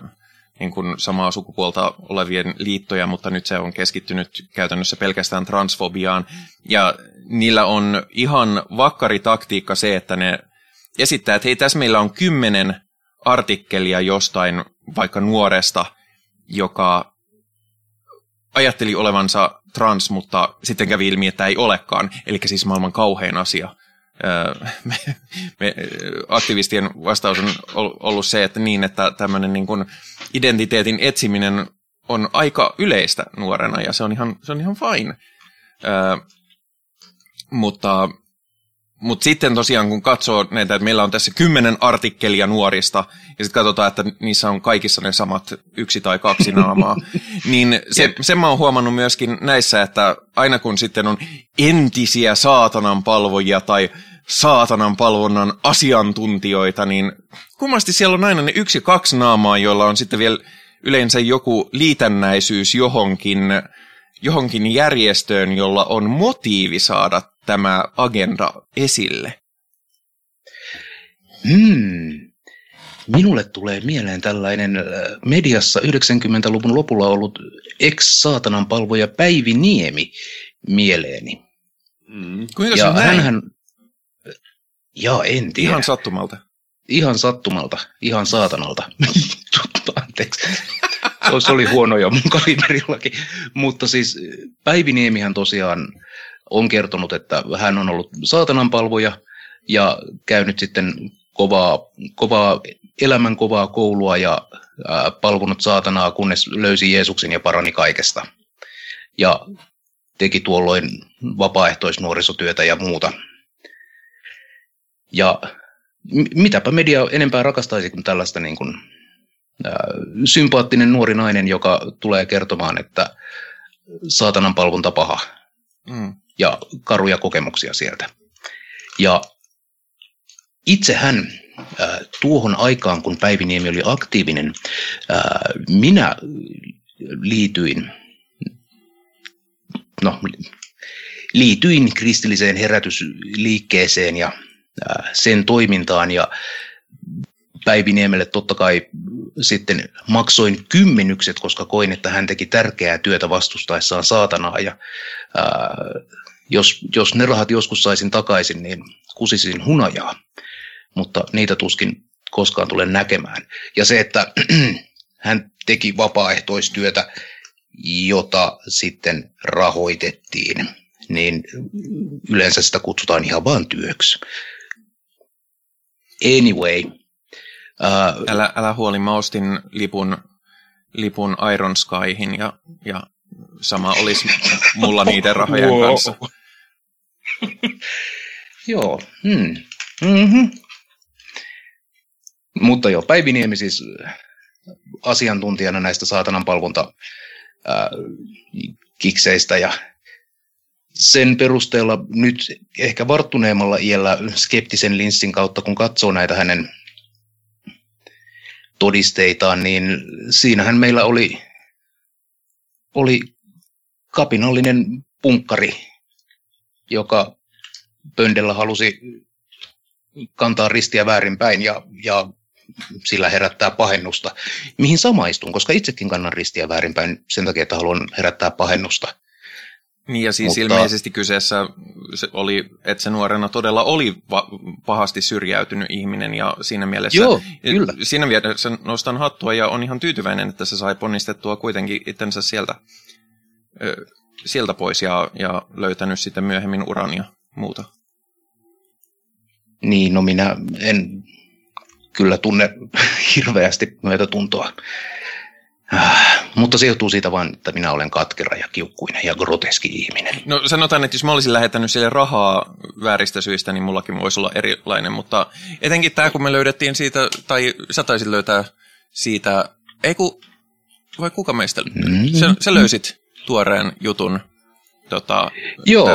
niin kuin samaa sukupuolta olevien liittoja, mutta nyt se on keskittynyt käytännössä pelkästään transfobiaan. Ja niillä on ihan vakkari taktiikka se, että ne esittää, että hei, tässä meillä on 10 artikkelia jostain vaikka nuoresta, joka ajatteli olevansa trans, mutta sitten kävi ilmi, että ei olekaan. Eli siis maailman kauhein asia. Aktivistien vastaus on ollut se, että tämmöinen niin kuin identiteetin etsiminen on aika yleistä nuorena, ja se on ihan fine. Mutta sitten tosiaan, kun katsoo näitä, että meillä on tässä 10 artikkelia nuorista, ja sitten katsotaan, että niissä on kaikissa ne samat 1 tai 2 naamaa, niin sen mä oon huomannut myöskin näissä, että aina kun sitten on entisiä saatananpalvojia tai saatananpalvonnan asiantuntijoita, niin kummasti siellä on aina ne 1-2 naamaa, joilla on sitten vielä yleensä joku liitännäisyys johonkin järjestöön, jolla on motiivi saada tämä agenda esille. Minulle tulee mieleen tällainen mediassa 90-luvun lopulla ollut ex-saatananpalvoja Päivi Niemi mieleeni. Kuinka se näin? Jaa, en tiedä. Ihan sattumalta. Ihan saatanalta. Anteeksi. Se oli huono jo mun kaliberillakin. Mutta siis Päivi Niemihän tosiaan on kertonut, että hän on ollut saatananpalvoja ja käynyt sitten elämän kovaa koulua ja palvonut saatanaa, kunnes löysi Jeesuksen ja parani kaikesta. Ja teki tuolloin vapaaehtoisnuorisotyötä ja muuta. Ja mitäpä media enempää rakastaisi kuin tällaista niin kuin sympaattinen nuori nainen, joka tulee kertomaan, että saatananpalvonta paha. Ja karuja kokemuksia sieltä. Ja itsehän tuohon aikaan, kun Päivi Niemi oli aktiivinen, minä liityin kristilliseen herätysliikkeeseen ja sen toimintaan, ja Päivi Niemelle totta kai sitten maksoin kymmenykset, koska koin, että hän teki tärkeää työtä vastustaessaan saatanaa, ja Jos ne rahat joskus saisin takaisin, niin kusisin hunajaa, mutta niitä tuskin koskaan tulen näkemään. Ja se, että hän teki vapaaehtoistyötä, jota sitten rahoitettiin, niin yleensä sitä kutsutaan ihan vaan työksi. Anyway. Älä huoli, mä ostin lipun Iron Skyhin ja sama olisi mulla niiden rahojen kanssa. Joo. Mutta joo, Päivi Niemi siis asiantuntijana näistä saatanan palvonta kikseistä ja sen perusteella nyt ehkä varttuneemmalla iällä skeptisen linssin kautta, kun katsoo näitä hänen todisteitaan, niin siinähän meillä oli kapinallinen punkkari, joka pöndellä halusi kantaa ristiä väärinpäin ja sillä herättää pahennusta, mihin samaistun, koska itsekin kannan ristiä väärinpäin sen takia, että haluan herättää pahennusta. Niin ja siis mutta ilmeisesti kyseessä oli, että se nuorena todella oli pahasti syrjäytynyt ihminen ja siinä mielessä joo, kyllä. Siinä mielessä nostan hattua ja on ihan tyytyväinen, että se sai ponnistettua kuitenkin itsensä sieltä pois ja löytänyt sitten myöhemmin uran ja muuta. Niin, no minä en kyllä tunne hirveästi myötätuntoa. Mutta se johtuu siitä vaan, että minä olen katkera ja kiukkuinen ja groteski ihminen. No sanotaan, että jos mä olisin lähettänyt sille rahaa vääristä syistä, niin mullakin voisi olla erilainen, mutta etenkin tämä, kun me löydettiin siitä, tai sä taisit löytää siitä, vai kuka meistä? Sä löysit tuoreen jutun tästä. Joo,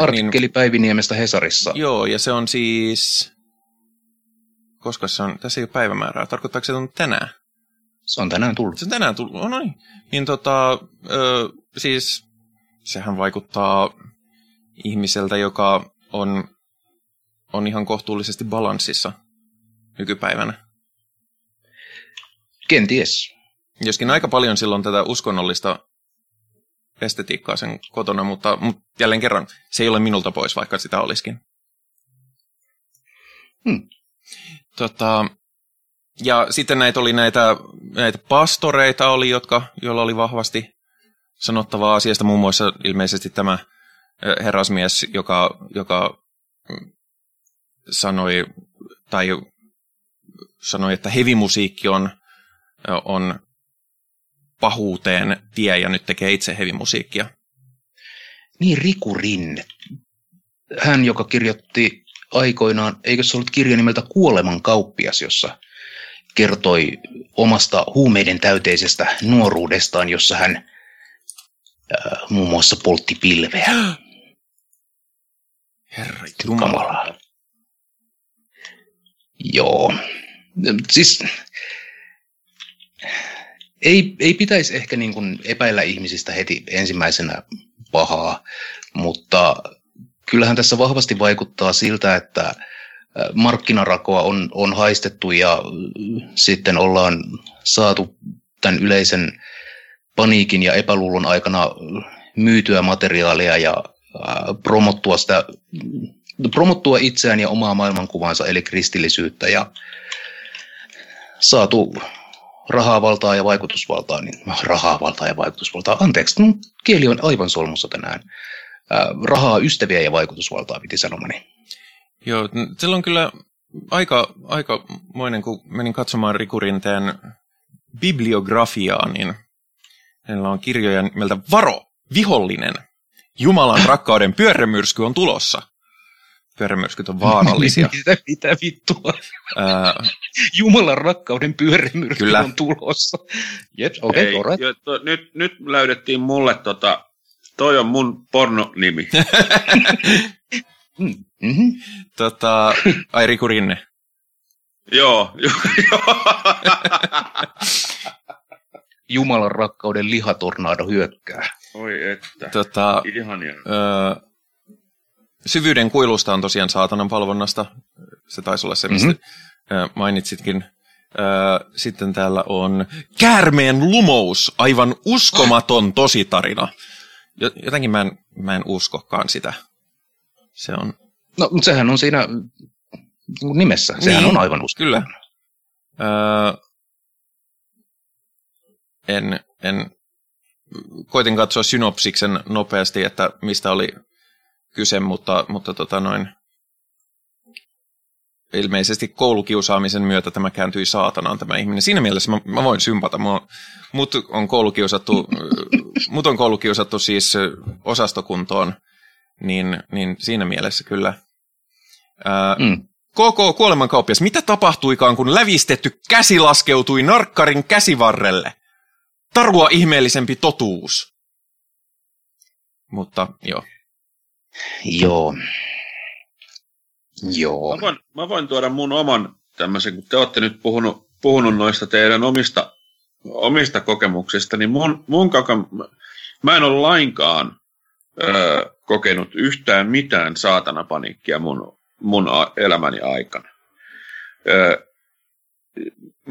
artikkeli Päiviniemestä Hesarissa. Joo, ja se on siis, koska se on, tässä ei ole päivämäärää, tarkoittaako se on tänään? Se on tänään tullut. No niin. Niin siis sehän vaikuttaa ihmiseltä, joka on ihan kohtuullisesti balanssissa nykypäivänä. Kenties. Joskin aika paljon silloin tätä uskonnollista estetiikkaa sen kotona, mutta jälleen kerran se ei ole minulta pois, vaikka sitä olisikin. Ja sitten näitä pastoreita oli, joilla oli vahvasti sanottavaa asiasta, muun muassa ilmeisesti tämä herrasmies, joka sanoi, että hevimusiikki on pahuuteen tie ja nyt tekee itse hevimusiikkia. Niin, Riku Rinne. Hän, joka kirjoitti aikoinaan, eikö se ollut kirja nimeltä Kuoleman kauppias, jossa kertoi omasta huumeiden täyteisestä nuoruudestaan, jossa hän muun muassa poltti pilveä. Herra Jumala. Joo. Siis ei pitäisi ehkä niin kuin epäillä ihmisistä heti ensimmäisenä pahaa, mutta kyllähän tässä vahvasti vaikuttaa siltä, että markkinarakoa on haistettu ja sitten ollaan saatu tämän yleisen paniikin ja epäluulon aikana myytyä materiaalia ja promottua itseään ja omaa maailmankuvansa eli kristillisyyttä ja saatu rahaa, valtaa ja vaikutusvaltaa. Anteeksi, kieli on aivan solmussa tänään. Rahaa, ystäviä ja vaikutusvaltaa piti sanomani. Joo, sillä on kyllä aikamoinen, kun menin katsomaan Riku Rinteen bibliografiaa, niin hänellä on kirjoja nimeltä Varo, vihollinen. Jumalan rakkauden pyörremyrsky on tulossa. Pyörremyrskyt on vaarallisia. Mitä vittua? Jumalan rakkauden pyörremyrsky on tulossa. Jep, okei, right. Nyt löydettiin mulle toi on mun pornonimi. Mm-hmm. Ai Riku Rinne. Joo. Jumalan rakkauden lihatornaado hyökkää. Oi että. Ihania. Syvyyden kuilusta on tosiaan saatanan palvonnasta. Se taisi olla se, mistä mainitsitkin. Sitten täällä on Käärmeen lumous, aivan uskomaton tositarina. Jotenkin mä en uskokaan sitä. Se on... No, mutta sehän on siinä nimessä. Sehän niin, on aivan uskomaton. Kyllä. En koitin katsoa synopsiksen nopeasti, että mistä oli kyse, mutta ilmeisesti koulukiusaamisen myötä tämä kääntyi saatanaan tämä ihminen. Siinä mielessä mä voin sympata. Mut on koulukiusattu siis osastokuntoon, niin siinä mielessä kyllä. KK Kuolemankauppias, mitä tapahtuikaan, kun lävistetty käsi laskeutui narkkarin käsivarrelle? Tarua ihmeellisempi totuus. Mutta joo. Joo. Mä voin tuoda mun oman tämmöisen, kun te olette nyt puhunut noista teidän omista kokemuksista, niin mä en ole lainkaan kokenut yhtään mitään saatanapaniikkia mun elämäni aikana.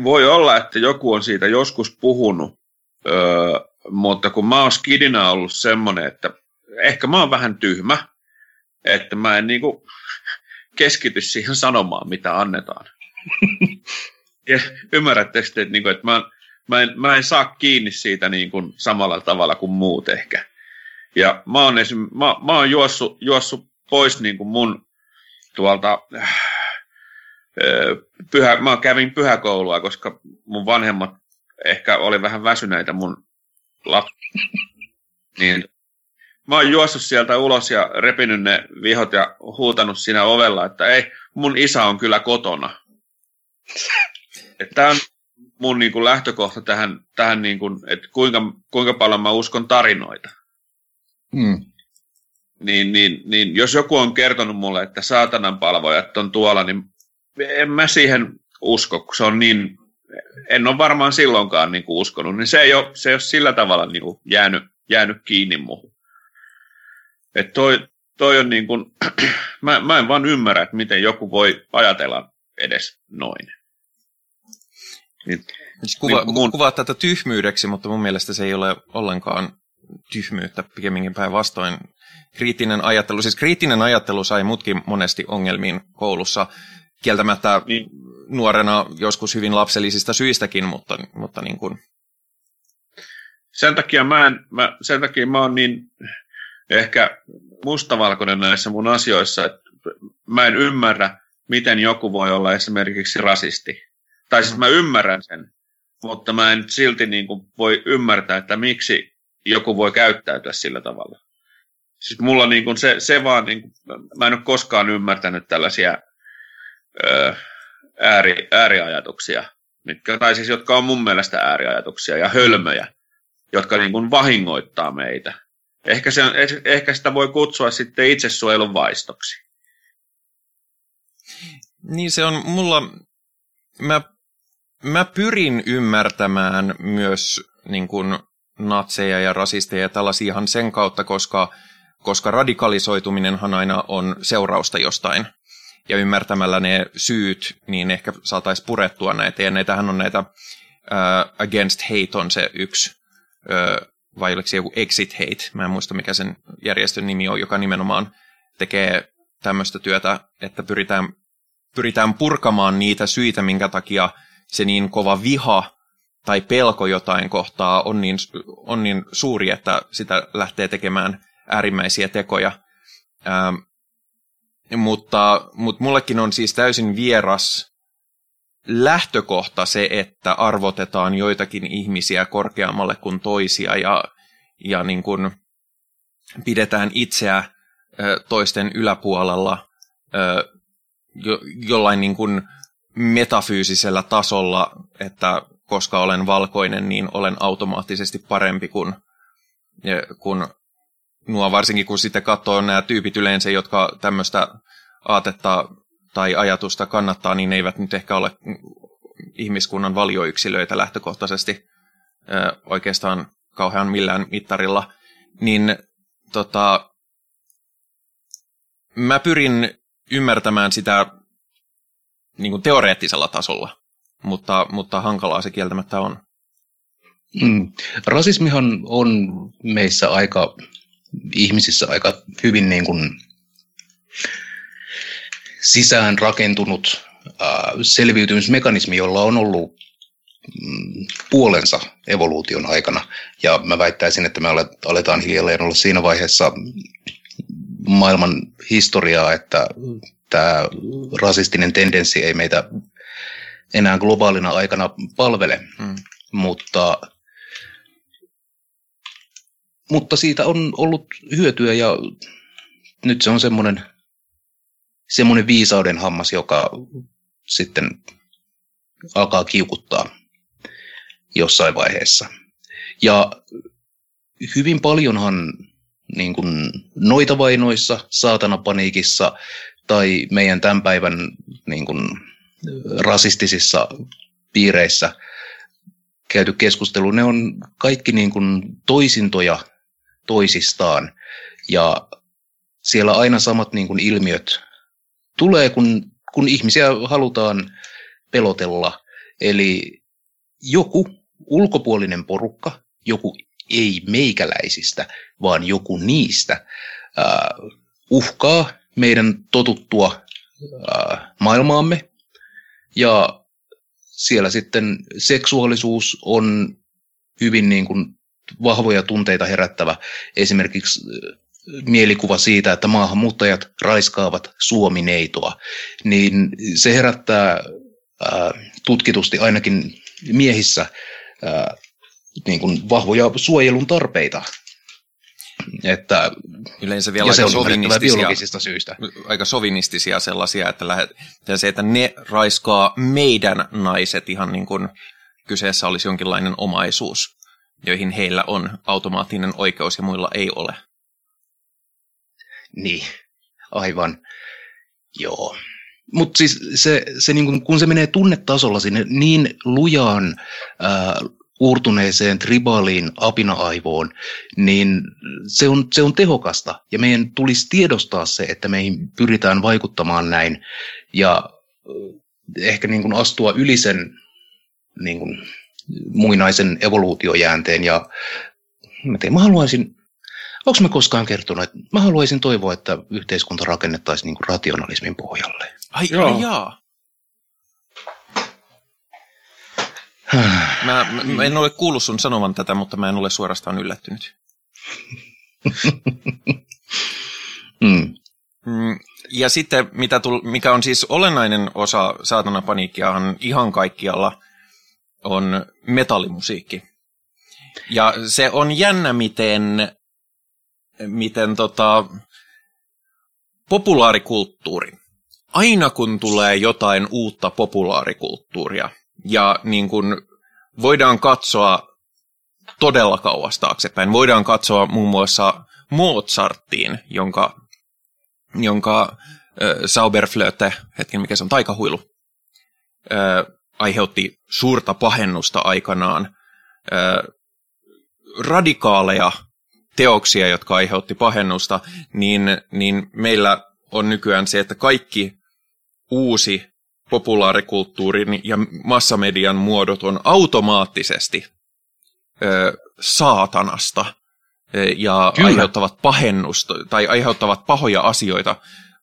Voi olla, että joku on siitä joskus puhunut, mutta kun mä oon skidinä ollut semmoinen, että ehkä mä oon vähän tyhmä, että mä en niinku keskity siihen sanomaan, mitä annetaan. Ja ymmärrättekö te, että mä en saa kiinni siitä niin kuin samalla tavalla kuin muut ehkä. Ja mä oon juossut pois niin kuin mun tuolta... mä kävin pyhäkoulua, koska mun vanhemmat ehkä oli vähän väsyneitä mun lapsi. Niin. Mä oon juossut sieltä ulos ja repinyt ne vihot ja huutanut siinä ovella, että ei, mun isä on kyllä kotona. Tämä on mun niin kuin lähtökohta tähän niin kuin, että kuinka paljon mä uskon tarinoita. Mm. Niin jos joku on kertonut mulle, että saatanan palvojat on tuolla, niin en mä siihen usko, kun se on niin, en ole varmaan silloinkaan niin kuin uskonut, niin se ei ole sillä tavalla niin kuin jäänyt kiinni muuhun. Että toi on niin kuin, mä en vaan ymmärrä, että miten joku voi ajatella edes noin. Kuvaa tätä tyhmyydeksi, mutta mun mielestä se ei ole ollenkaan tyhmyyttä, pikemminkin päinvastoin. Kriittinen ajattelu sai mutkin monesti ongelmiin koulussa, kieltämättä niin. Nuorena joskus hyvin lapsellisista syistäkin, mutta niin kuin. Sen takia mä oon niin... Ehkä mustavalkoinen näissä mun asioissa, että mä en ymmärrä, miten joku voi olla esimerkiksi rasisti. Tai siis mä ymmärrän sen, mutta mä en silti niin kuin voi ymmärtää, että miksi joku voi käyttäytyä sillä tavalla. Siis mulla niin kuin se vaan, niin kuin, mä en ole koskaan ymmärtänyt tällaisia ääriajatuksia, jotka on mun mielestä ääriajatuksia ja hölmöjä, jotka niin kuin vahingoittaa meitä. Ehkä sitä voi kutsua sitten itsesuojelun vaistoksi. Niin se on mulla, mä pyrin ymmärtämään myös niin kuin natseja ja rasisteja ja tällaisia ihan sen kautta, koska radikalisoituminenhan aina on seurausta jostain. Ja ymmärtämällä ne syyt, niin ehkä saataisiin purettua näitä. Ja näitähän on näitä against hate on se yksi. Vai oliko se joku Exit Hate, mä en muista mikä sen järjestön nimi on, joka nimenomaan tekee tämmöistä työtä, että pyritään purkamaan niitä syitä, minkä takia se niin kova viha tai pelko jotain kohtaa on niin suuri, että sitä lähtee tekemään äärimmäisiä tekoja. Mutta mullekin on siis täysin vieras lähtökohta se, että arvotetaan joitakin ihmisiä korkeammalle kuin toisia ja niin kuin pidetään itseä toisten yläpuolella jollain niin kuin metafyysisellä tasolla, että koska olen valkoinen, niin olen automaattisesti parempi kuin nuo, varsinkin kun sitten katsoo nämä tyypit yleensä, jotka tämmöistä aatetta tai ajatusta kannattaa, niin eivät nyt ehkä ole ihmiskunnan valioyksilöitä lähtökohtaisesti oikeastaan kauhean millään mittarilla, niin mä pyrin ymmärtämään sitä niin kuin teoreettisella tasolla, mutta hankalaa se kieltämättä on. Rasismihan on meissä ihmisissä aika hyvin niin kuin sisään rakentunut selviytymismekanismi, jolla on ollut puolensa evoluution aikana. Ja mä väittäisin, että me aletaan hiljalleen olla siinä vaiheessa maailman historiaa, että tämä rasistinen tendenssi ei meitä enää globaalina aikana palvele, mutta siitä on ollut hyötyä ja nyt se on semmoinen viisauden hammas, joka sitten alkaa kiukuttaa jossain vaiheessa. Ja hyvin paljonhan niin kuin noitavainoissa, saatanapaniikissa tai meidän tämän päivän niin kuin rasistisissa piireissä käyty keskustelu, ne on kaikki niin kuin toisintoja toisistaan ja siellä aina samat niin kuin ilmiöt tulee, kun ihmisiä halutaan pelotella. Eli joku ulkopuolinen porukka, joku ei meikäläisistä, vaan joku niistä uhkaa meidän totuttua maailmaamme. Ja siellä sitten seksuaalisuus on hyvin niin kuin vahvoja tunteita herättävä. Esimerkiksi mielikuva siitä, että maahanmuuttajat raiskaavat suomineitoa, niin se herättää tutkitusti ainakin miehissä niin kuin vahvoja suojelun tarpeita. Että yleensä vielä aika sovinistisia sellaisia, että se, että ne raiskaa meidän naiset ihan niin kuin kyseessä olisi jonkinlainen omaisuus, joihin heillä on automaattinen oikeus ja muilla ei ole. Niin, aivan, joo. Mutta siis se niin kun se menee tunnetasolla sinne niin lujaan uurtuneeseen tribaaliin apina-aivoon, niin se on tehokasta. Ja meidän tulisi tiedostaa se, että meihin pyritään vaikuttamaan näin ja ehkä niin kun astua yli sen niin kun muinaisen evoluutiojäänteen. Ja mä haluaisin... Onko mä koskaan kertonut, että mä haluaisin toivoa, että yhteiskunta rakennettaisiin niin rationalismin pohjalle? Ai jaa. Mä en ole kuullut sun sanovan tätä, mutta mä en ole suorastaan yllättynyt. Ja sitten, mikä on siis olennainen osa saatanapaniikkiahan ihan kaikkialla, on metallimusiikki. Ja se on jännä, miten populaarikulttuuri. Aina kun tulee jotain uutta populaarikulttuuria ja niin kun voidaan katsoa todella kauas taaksepäin. Voidaan katsoa muun muassa Mozarttiin, jonka Sauberflöte, mikä se on, taikahuilu, aiheutti suurta pahennusta aikanaan. Radikaaleja teoksia, jotka aiheutti pahennusta, niin meillä on nykyään se, että kaikki uusi populaarikulttuurin ja massamedian muodot on automaattisesti saatanasta ja kyllä, aiheuttavat pahennusta tai aiheuttavat pahoja asioita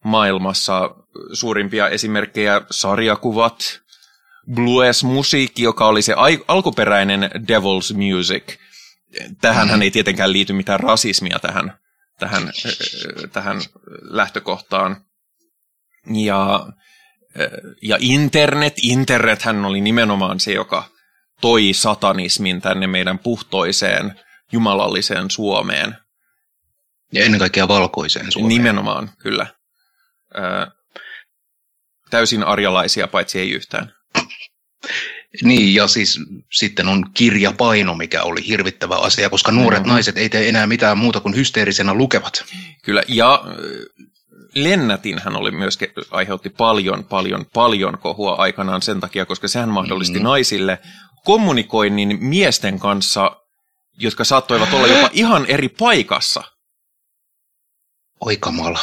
maailmassa. Suurimpia esimerkkejä sarjakuvat, blues-musiikki, joka oli se alkuperäinen Devil's Music. Tähänhän ei tietenkään liity mitään rasismia tähän lähtökohtaan. Ja internethän oli nimenomaan se, joka toi satanismin tänne meidän puhtoiseen, jumalalliseen Suomeen. Ja ennen kaikkea valkoiseen Suomeen. Nimenomaan, kyllä. Täysin arjalaisia, paitsi ei yhtään. Niin, ja siis sitten on kirjapaino, mikä oli hirvittävä asia, koska nuoret naiset ei tee enää mitään muuta kuin hysteerisenä lukevat. Kyllä, ja lennätinhän oli myöskin, aiheutti paljon kohua aikanaan sen takia, koska sehän mahdollisti naisille kommunikoinnin miesten kanssa, jotka saattoivat olla jopa ihan eri paikassa. Oi kamala.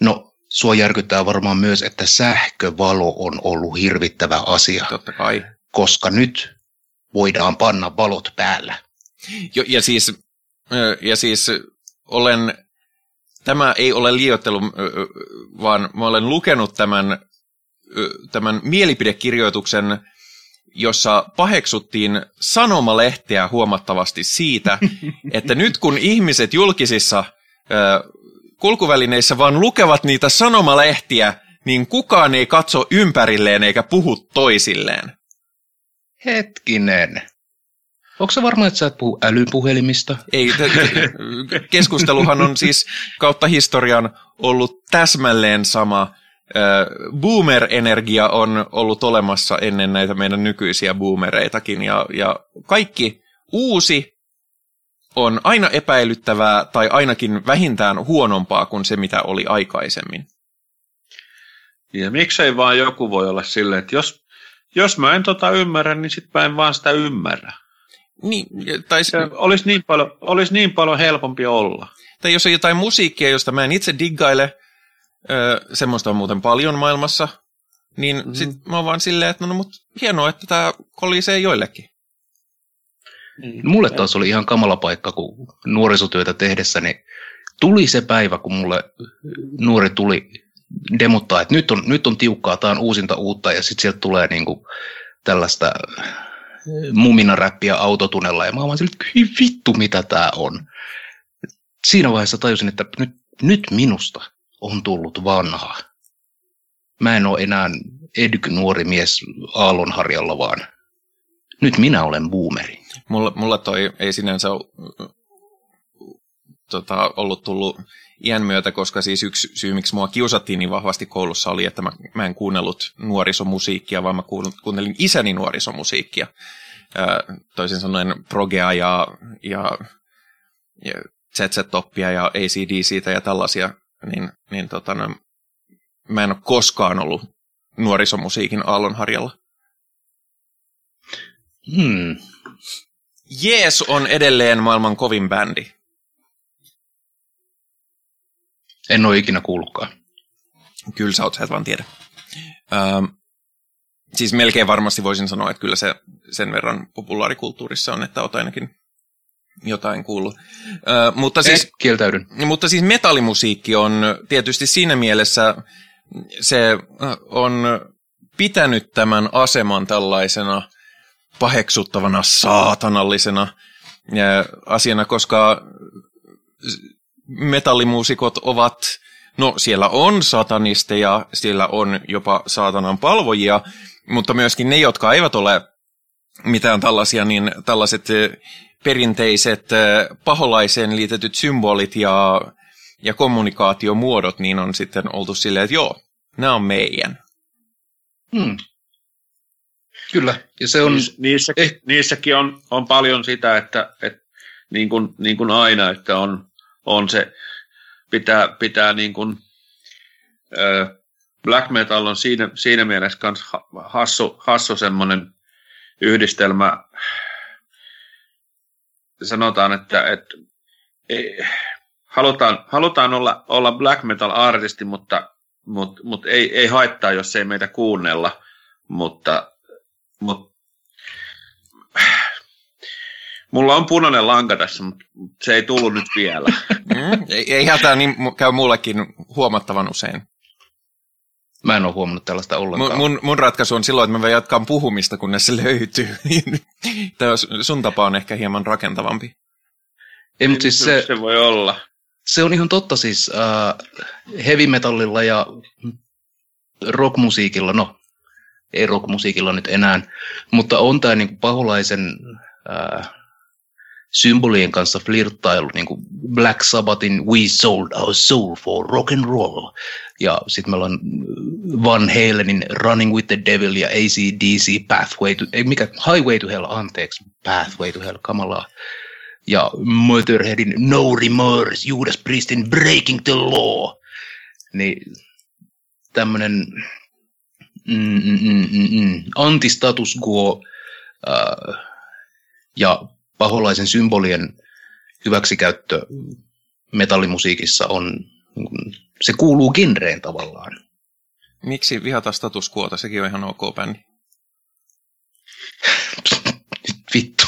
No. Sua järkyttää varmaan myös, että sähkövalo on ollut hirvittävä asia, totta kai, koska nyt voidaan panna valot päällä. Ja siis olen Tämä ei ole liioittelu, vaan mä olen lukenut tämän mielipidekirjoituksen, jossa paheksuttiin sanomalehteä huomattavasti siitä, että nyt kun ihmiset julkisissa kulkuvälineissä vaan lukevat niitä sanomalehtiä, niin kukaan ei katso ympärilleen eikä puhu toisilleen. Hetkinen. Onko se varma, että sä et puhu älypuhelimista? Ei, keskusteluhan on siis kautta historian ollut täsmälleen sama. Boomer-energia on ollut olemassa ennen näitä meidän nykyisiä boomereitakin, ja kaikki uusi on aina epäilyttävää tai ainakin vähintään huonompaa kuin se, mitä oli aikaisemmin. Ja miksei vaan joku voi olla silleen, että jos mä en ymmärrä, niin sit mä en vaan sitä ymmärrä. Niin, tai olisi niin paljon helpompi olla. Tai jos on jotain musiikkia, josta mä en itse diggaile, semmoista on muuten paljon maailmassa, niin sit mä oon vaan silleen, että no mut hienoa, että tää kolisee joillekin. No, mulle taas oli ihan kamala paikka, kun nuorisotyötä tehdessä, niin tuli se päivä, kun mulle nuori tuli demottaa, että nyt on tiukkaa, tää on uusinta uutta, ja sit sieltä tulee niinku tällaista muminaräppiä autotunella, ja mä oon vaan silleen, että vittu mitä tää on. Siinä vaiheessa tajusin, että nyt minusta on tullut vanha. Mä en ole enää nuori mies aallonharjalla, vaan nyt minä olen boomeri. Mulla toi ei sinänsä ollut tullut iän myötä, koska siis yksi syy, miksi mua kiusattiin niin vahvasti koulussa, oli, että mä en kuunnellut nuorisomusiikkia, vaan mä kuuntelin isäni nuorisomusiikkia. Toisin sanoen progea ja ZZ-toppia ja ACDC:tä ja tällaisia. Mä en ole koskaan ollut nuorisomusiikin aallonharjalla. Jees on edelleen maailman kovin bändi. En ole ikinä kuullutkaan. Kyllä sä et vaan tiedä. Siis melkein varmasti voisin sanoa, että kyllä se sen verran populaarikulttuurissa on, että oot ainakin jotain kuullut. Kieltäydyn. Mutta siis metallimusiikki on tietysti siinä mielessä, se on pitänyt tämän aseman tällaisena paheksuttavana, saatanallisena asiana, koska metallimuusikot ovat, no siellä on satanisteja, siellä on jopa saatanan palvojia, mutta myöskin ne, jotka eivät ole mitään tällaisia, niin tällaiset perinteiset paholaiseen liitetyt symbolit ja kommunikaatiomuodot, niin on sitten oltu silleen, että joo, nämä on meidän. Kyllä, ja se on niissäkin on paljon sitä, että niin kuin aina, että on se pitää niin kuin black metal on siinä mielessä kans hassu semmoinen yhdistelmä. Sanotaan, että halutaan olla black metal artisti, mutta ei haittaa, jos ei meitä kuunnella, mutta mulla on punainen lanka tässä, mutta se ei tullut nyt vielä. Ei hätää, niin käy mullekin huomattavan usein. Mä en ole huomannut tällaista ollenkaan. Mun ratkaisu on silloin, että mä jatkan puhumista, kunnes se löytyy. Tämä sun tapa on ehkä hieman rakentavampi. Ei, mutta siis se voi olla. Se on ihan totta siis heavy metallilla ja rockmusiikilla, no ei rockmusiikilla nyt enää, mutta on tämä niinku paholaisen symbolien kanssa flirttailu, niinku Black Sabbathin We Sold Our Soul for Rock and Roll. Ja sitten meillä on Van Halenin Running with the Devil ja AC/DC Highway to Hell, Pathway to Hell, kamalaa. Ja Motörheadin No Remorse, Judas Priestin Breaking the Law. Niin tämmönen anti-status quo ja paholaisen symbolien hyväksikäyttö metallimusiikissa on, se kuuluu genreen tavallaan. Miksi vihata status quota? Sekin on ihan ok bändi. Vittu.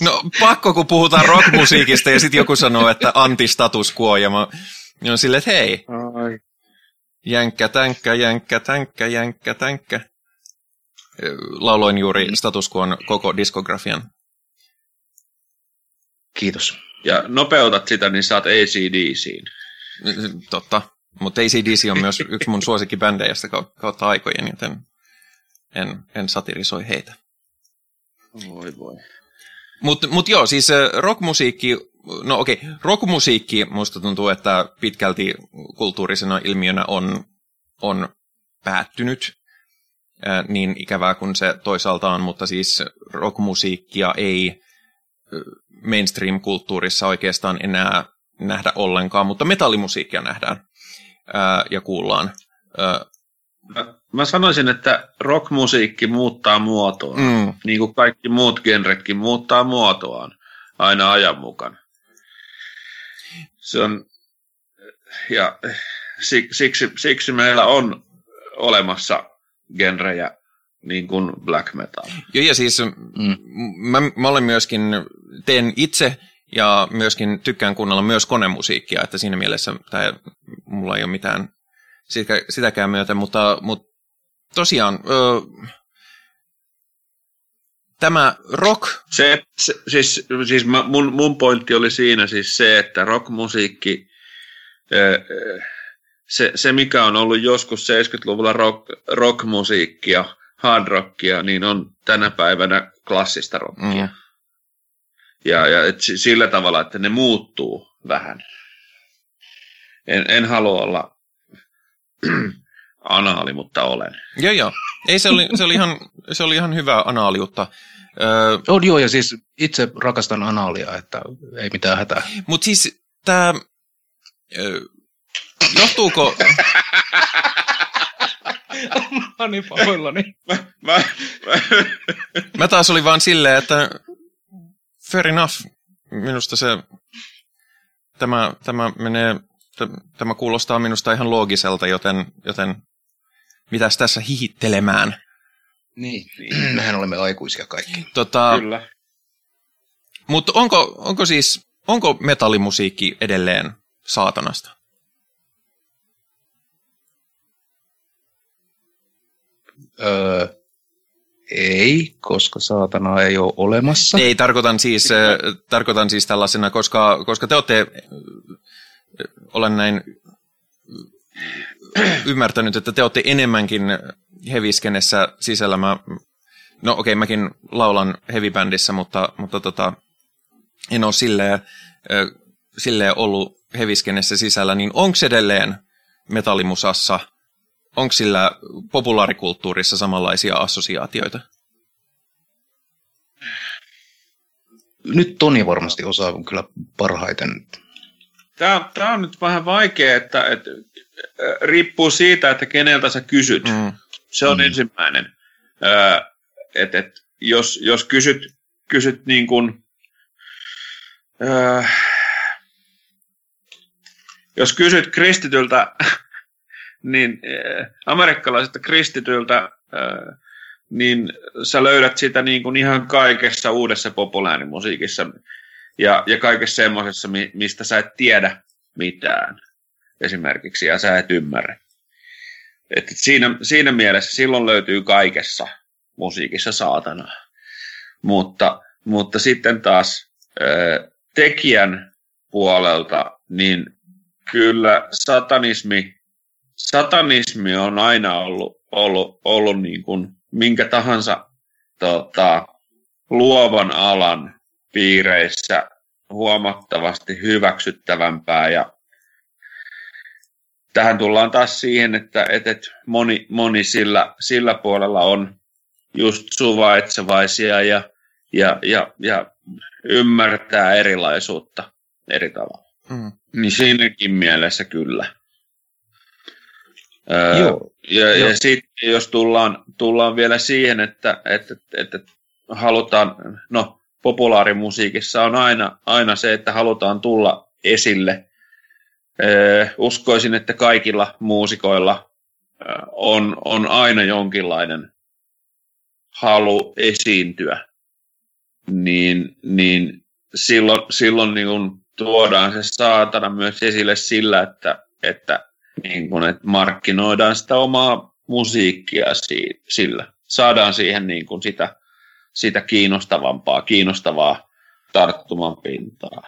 No pakko, kun puhutaan rockmusiikista ja sitten joku sanoo, että anti-status quo ja mä on silleen, että hei. Ai. Jänkkä, tänkkä, jänkkä, tänkkä, jänkkä, tänkkä. Lauloin juuri status quon koko diskografian. Kiitos. Ja nopeutat sitä, niin saat AC/DC:n. Totta. Mutta AC/DC on myös yksi mun suosikkibändejä kautta aikojen, joten en satirisoi heitä. Voi voi. Mut joo, siis rockmusiikki, no okei, rockmusiikki musta tuntuu, että pitkälti kulttuurisena ilmiönä on päättynyt, niin ikävää kuin se toisaalta on, mutta siis rockmusiikkia ei mainstream-kulttuurissa oikeastaan enää nähdä ollenkaan, mutta metallimusiikkia nähdään ja kuullaan. Mä sanoisin, että rockmusiikki muuttaa muotoaan, niin kuin kaikki muut genretkin muuttaa muotoaan aina ajan mukana. Se on, ja siksi meillä on olemassa genrejä niin kuin black metal. Joo, ja siis mä olen myöskin, teen itse ja myöskin tykkään kuunnella myös konemusiikkia, että siinä mielessä tää, mulla ei ole mitään sitäkään myöten, mutta tosiaan tämä rock... Siis mun pointti oli siinä siis se, että rockmusiikki, se mikä on ollut joskus 70-luvulla rockmusiikkia, hard rockia, niin on tänä päivänä klassista rockia. Mm. Ja sillä tavalla, että ne muuttuu vähän. En halua olla anaali, mutta olen. Joo. Ei, se oli ihan hyvää anaaliutta. On joo, ja siis itse rakastan anaalia, että ei mitään hätää. Mutta siis tämä, johtuuko... Mä niin pahoillani. Mä taas olin vaan silleen, että fair enough. Minusta se, tämä menee... Tämä kuulostaa minusta ihan loogiselta, joten mitäs tässä hihittelemään? Niin. Mehän olemme aikuisia kaikki. Kyllä. Mutta onko metallimusiikki edelleen saatanasta? Ei, koska saatanaa ei ole olemassa. Ei, tarkoitan siis tällaisena, koska te olette... Olen näin ymmärtänyt, että te olette enemmänkin heviskenessä sisällä. No okei, mäkin laulan heavy-bändissä, mutta en ole silleen ollut heviskenessä sisällä. Niin onko edelleen metallimusassa, onko sillä populaarikulttuurissa samanlaisia assosiaatioita? Nyt Toni varmasti osaa kyllä parhaiten... Tämä on nyt vähän vaikea, että riippuu siitä, että keneltä sä kysyt. Se on ensimmäinen. Että jos kysyt niin kuin, jos kysyt kristityltä, niin amerikkalaisilta kristityltä, niin sä löydät sitä niin kuin ihan kaikessa uudessa populaarimusiikissa. Ja kaikessa semmoisessa, mistä sä et tiedä mitään esimerkiksi, ja sä et ymmärrä. Että siinä mielessä silloin löytyy kaikessa musiikissa saatanaa. Mutta sitten taas tekijän puolelta, niin kyllä satanismi on aina ollut niin kuin minkä tahansa luovan alan piireissä huomattavasti hyväksyttävämpää, ja tähän tullaan taas siihen, että moni sillä puolella on just suvaitsevaisia ja ymmärtää erilaisuutta eri tavalla. Niin siinäkin mielessä kyllä. Ja sitten jos tullaan vielä siihen, että halutaan, no populaarimusiikissa on aina se, että halutaan tulla esille. Uskoisin, että kaikilla muusikoilla on aina jonkinlainen halu esiintyä niin silloin niin kun tuodaan se saatana myös esille sillä, että markkinoidaan sitä omaa musiikkia sillä. Saadaan siihen niin kun sitä kiinnostavaa tarttuman pintaa.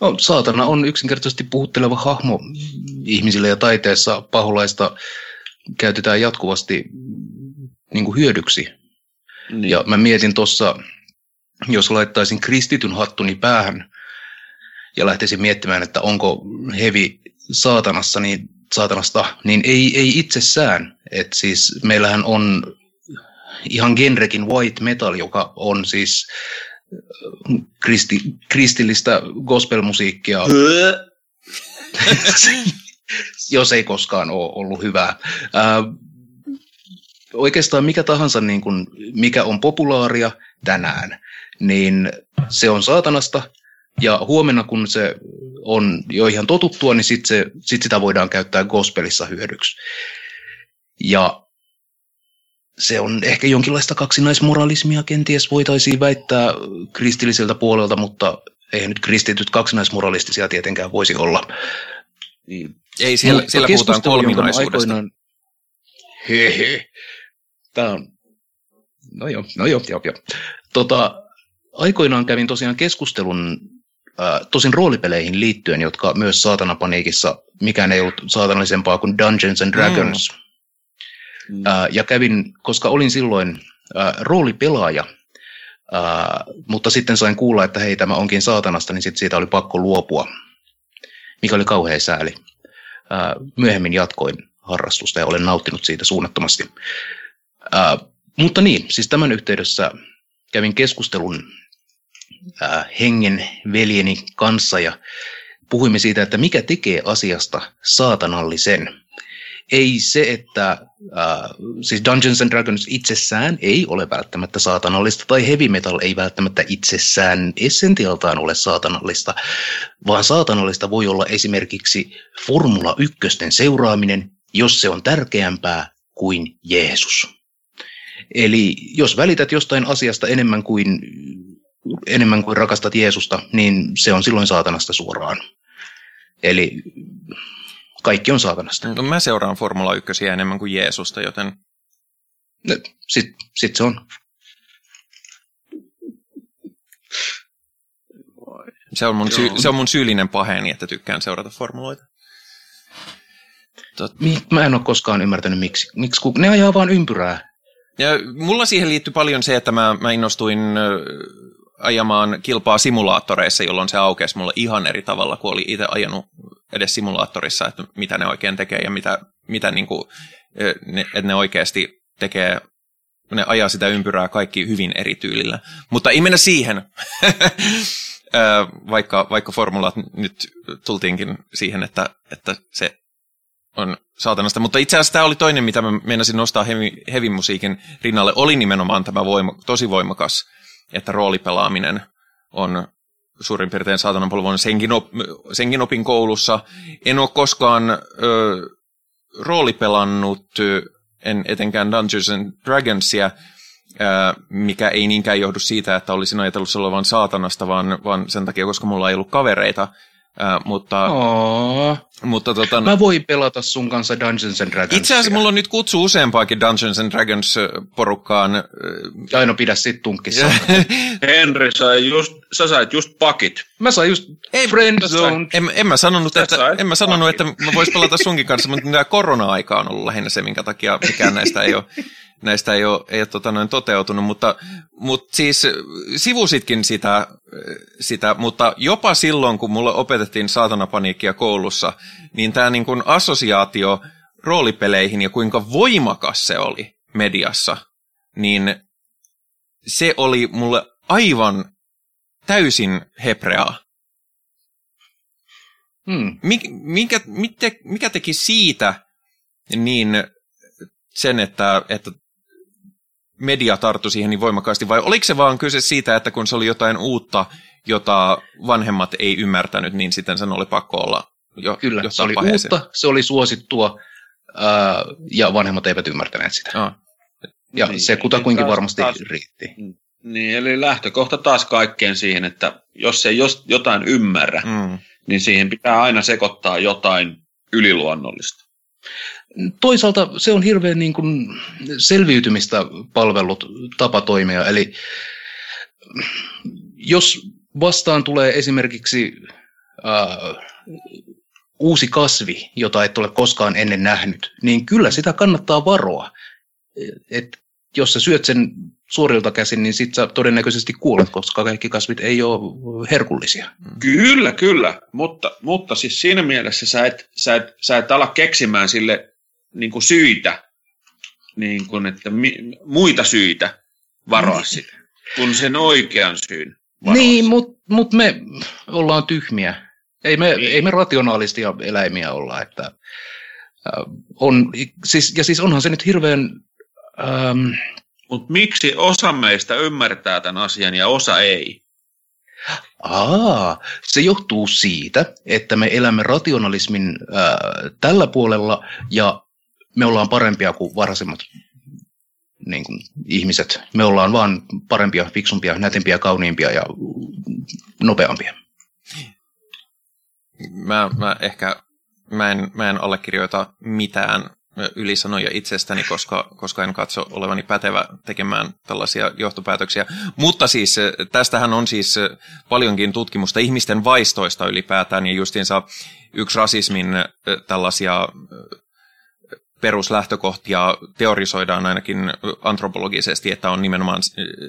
No, saatana on yksinkertaisesti puhutteleva hahmo ihmisille ja taiteessa paholaista käytetään jatkuvasti niin kuin hyödyksi. Niin. Ja mä mietin tuossa, jos laittaisin kristityn hattuni päähän ja lähtisin miettimään, että onko hevi saatanasta, niin ei itsessään. Et siis meillähän on ihan genrekin white metal, joka on siis kristillistä gospelmusiikkia, jos ei koskaan ole ollut hyvää. Oikeastaan mikä tahansa, niin kun, mikä on populaaria tänään, niin se on saatanasta, ja huomenna kun se on jo ihan totuttua, niin sit sitä voidaan käyttää gospelissa hyödyksi. Ja se on ehkä jonkinlaista kaksinaismoralismia, kenties voitaisiin väittää kristilliseltä puolelta, mutta eihän nyt kristityt kaksinaismoralistisia tietenkään voisi olla. Ei, siellä puhutaan kolminaisuudesta. Tämä on... No joo. Aikoinaan kävin tosiaan keskustelun tosin roolipeleihin liittyen, jotka myös saatanapaniikissa, mikään ei ollut saatanallisempaa kuin Dungeons and Dragons. Ja kävin, koska olin silloin roolipelaaja, mutta sitten sain kuulla, että hei, tämä onkin saatanasta, niin siitä oli pakko luopua, mikä oli kauhea sääli. Myöhemmin jatkoin harrastusta ja olen nauttinut siitä suunnattomasti. Mutta niin, siis tämän yhteydessä kävin keskustelun hengen veljeni kanssa ja puhuimme siitä, että mikä tekee asiasta saatanallisen. Ei se, että siis Dungeons and Dragons itsessään ei ole välttämättä saatanallista, tai heavy metal ei välttämättä itsessään essentialtaan ole saatanallista, vaan saatanallista voi olla esimerkiksi Formula 1:n seuraaminen, jos se on tärkeämpää kuin Jeesus. Eli jos välität jostain asiasta enemmän kuin rakastat Jeesusta, niin se on silloin saatanasta suoraan. Eli... kaikki on saatanasta. No, mä seuraan Formula 1 enemmän kuin Jeesusta, joten... No, sit se on. Se on mun syyllinen paheeni, että tykkään seurata formuloita. Mä en ole koskaan ymmärtänyt, miksi kun ne ajaa vaan ympyrää. Ja mulla siihen liittyy paljon se, että mä innostuin ajamaan kilpaa simulaattoreissa, jolloin se aukesi mulle ihan eri tavalla, kun oli itse ajanut edes simulaattorissa, että mitä ne oikein tekee ja mitä niinku, että ne oikeasti tekee, ne ajaa sitä ympyrää kaikki hyvin eri tyylillä. Mutta ei mennä siihen, vaikka formulat nyt tultiinkin siihen, että se on saatanasta. Mutta itse asiassa tämä oli toinen, mitä mä meinasin nostaa heavy musiikin rinnalle, oli nimenomaan tämä tosi voimakas, että roolipelaaminen on suurin piirtein saatanan polvoinen. Senkin opin koulussa. En ole koskaan roolipelannut, en etenkään Dungeons and Dragonsia, mikä ei niinkään johdu siitä, että olisin ajatellut se olevan saatanasta, vaan sen takia, koska mulla ei ollut kavereita. Mutta mä voin pelata sun kanssa Dungeons and Dragons. Itse asiassa mulla on nyt kutsu useampaakin Dungeons and Dragons porukkaan. Aino pidä sit tunkissa. Henri, sä sait just pakit. Mä sain just friendzone. En mä sanonut, että mä vois pelata sunkin kanssa, mutta tämä korona-aika on ollut lähinnä se, minkä takia mikään näistä ei ole toteutunut, mutta siis sivusitkin sitä, mutta jopa silloin, kun mulle opetettiin saatanapaniikkia koulussa, niin tämä niin kuin assosiaatio roolipeleihin ja kuinka voimakas se oli mediassa, niin se oli mulle aivan täysin hepreaa. Mikä teki siitä niin... sen, että media tarttui siihen niin voimakkaasti, vai oliko se vaan kyse siitä, että kun se oli jotain uutta, jota vanhemmat ei ymmärtänyt, niin sitten sen oli pakko olla jo. Kyllä, se oli paheeseen. Uutta, se oli suosittua, ja vanhemmat eivät ymmärtäneet sitä. Ja niin, se kutakuinkin varmasti riitti. Niin, eli lähtökohta taas kaikkeen siihen, että jos ei jotain ymmärrä, niin siihen pitää aina sekoittaa jotain yliluonnollista. Toisaalta se on hirveän niin kuin selviytymistä palvellut tapa toimia, eli jos vastaan tulee esimerkiksi uusi kasvi, jota et ole koskaan ennen nähnyt, niin kyllä sitä kannattaa varoa. Et jos sä syöt sen suorilta käsin, niin sit sä todennäköisesti kuolet, koska kaikki kasvit ei ole herkullisia. Kyllä, kyllä. Mutta siis siinä mielessä sä et ala keksimään sille niin kuin syitä, niin kuin, että muita syitä varoa sitä, kun sen oikean syyn varoa. Niin, mutta me ollaan tyhmiä. Ei me rationaalisia eläimiä olla. Että, siis onhan se nyt hirveän... Mutta miksi osa meistä ymmärtää tämän asian ja osa ei? Se johtuu siitä, että me elämme rationalismin tällä puolella ja me ollaan parempia kuin varhaisemmat niin kuin ihmiset. Me ollaan vaan parempia, fiksumpia, nätempiä, kauniimpia ja nopeampia. Mä en allekirjoita mitään ylisanoja itsestäni, koska en katso olevani pätevä tekemään tällaisia johtopäätöksiä. Mutta siis tästähän on siis paljonkin tutkimusta ihmisten vaistoista ylipäätään, ja justiinsa yksi rasismin tällaisia peruslähtökohtia teorisoidaan ainakin antropologisesti, että on nimenomaan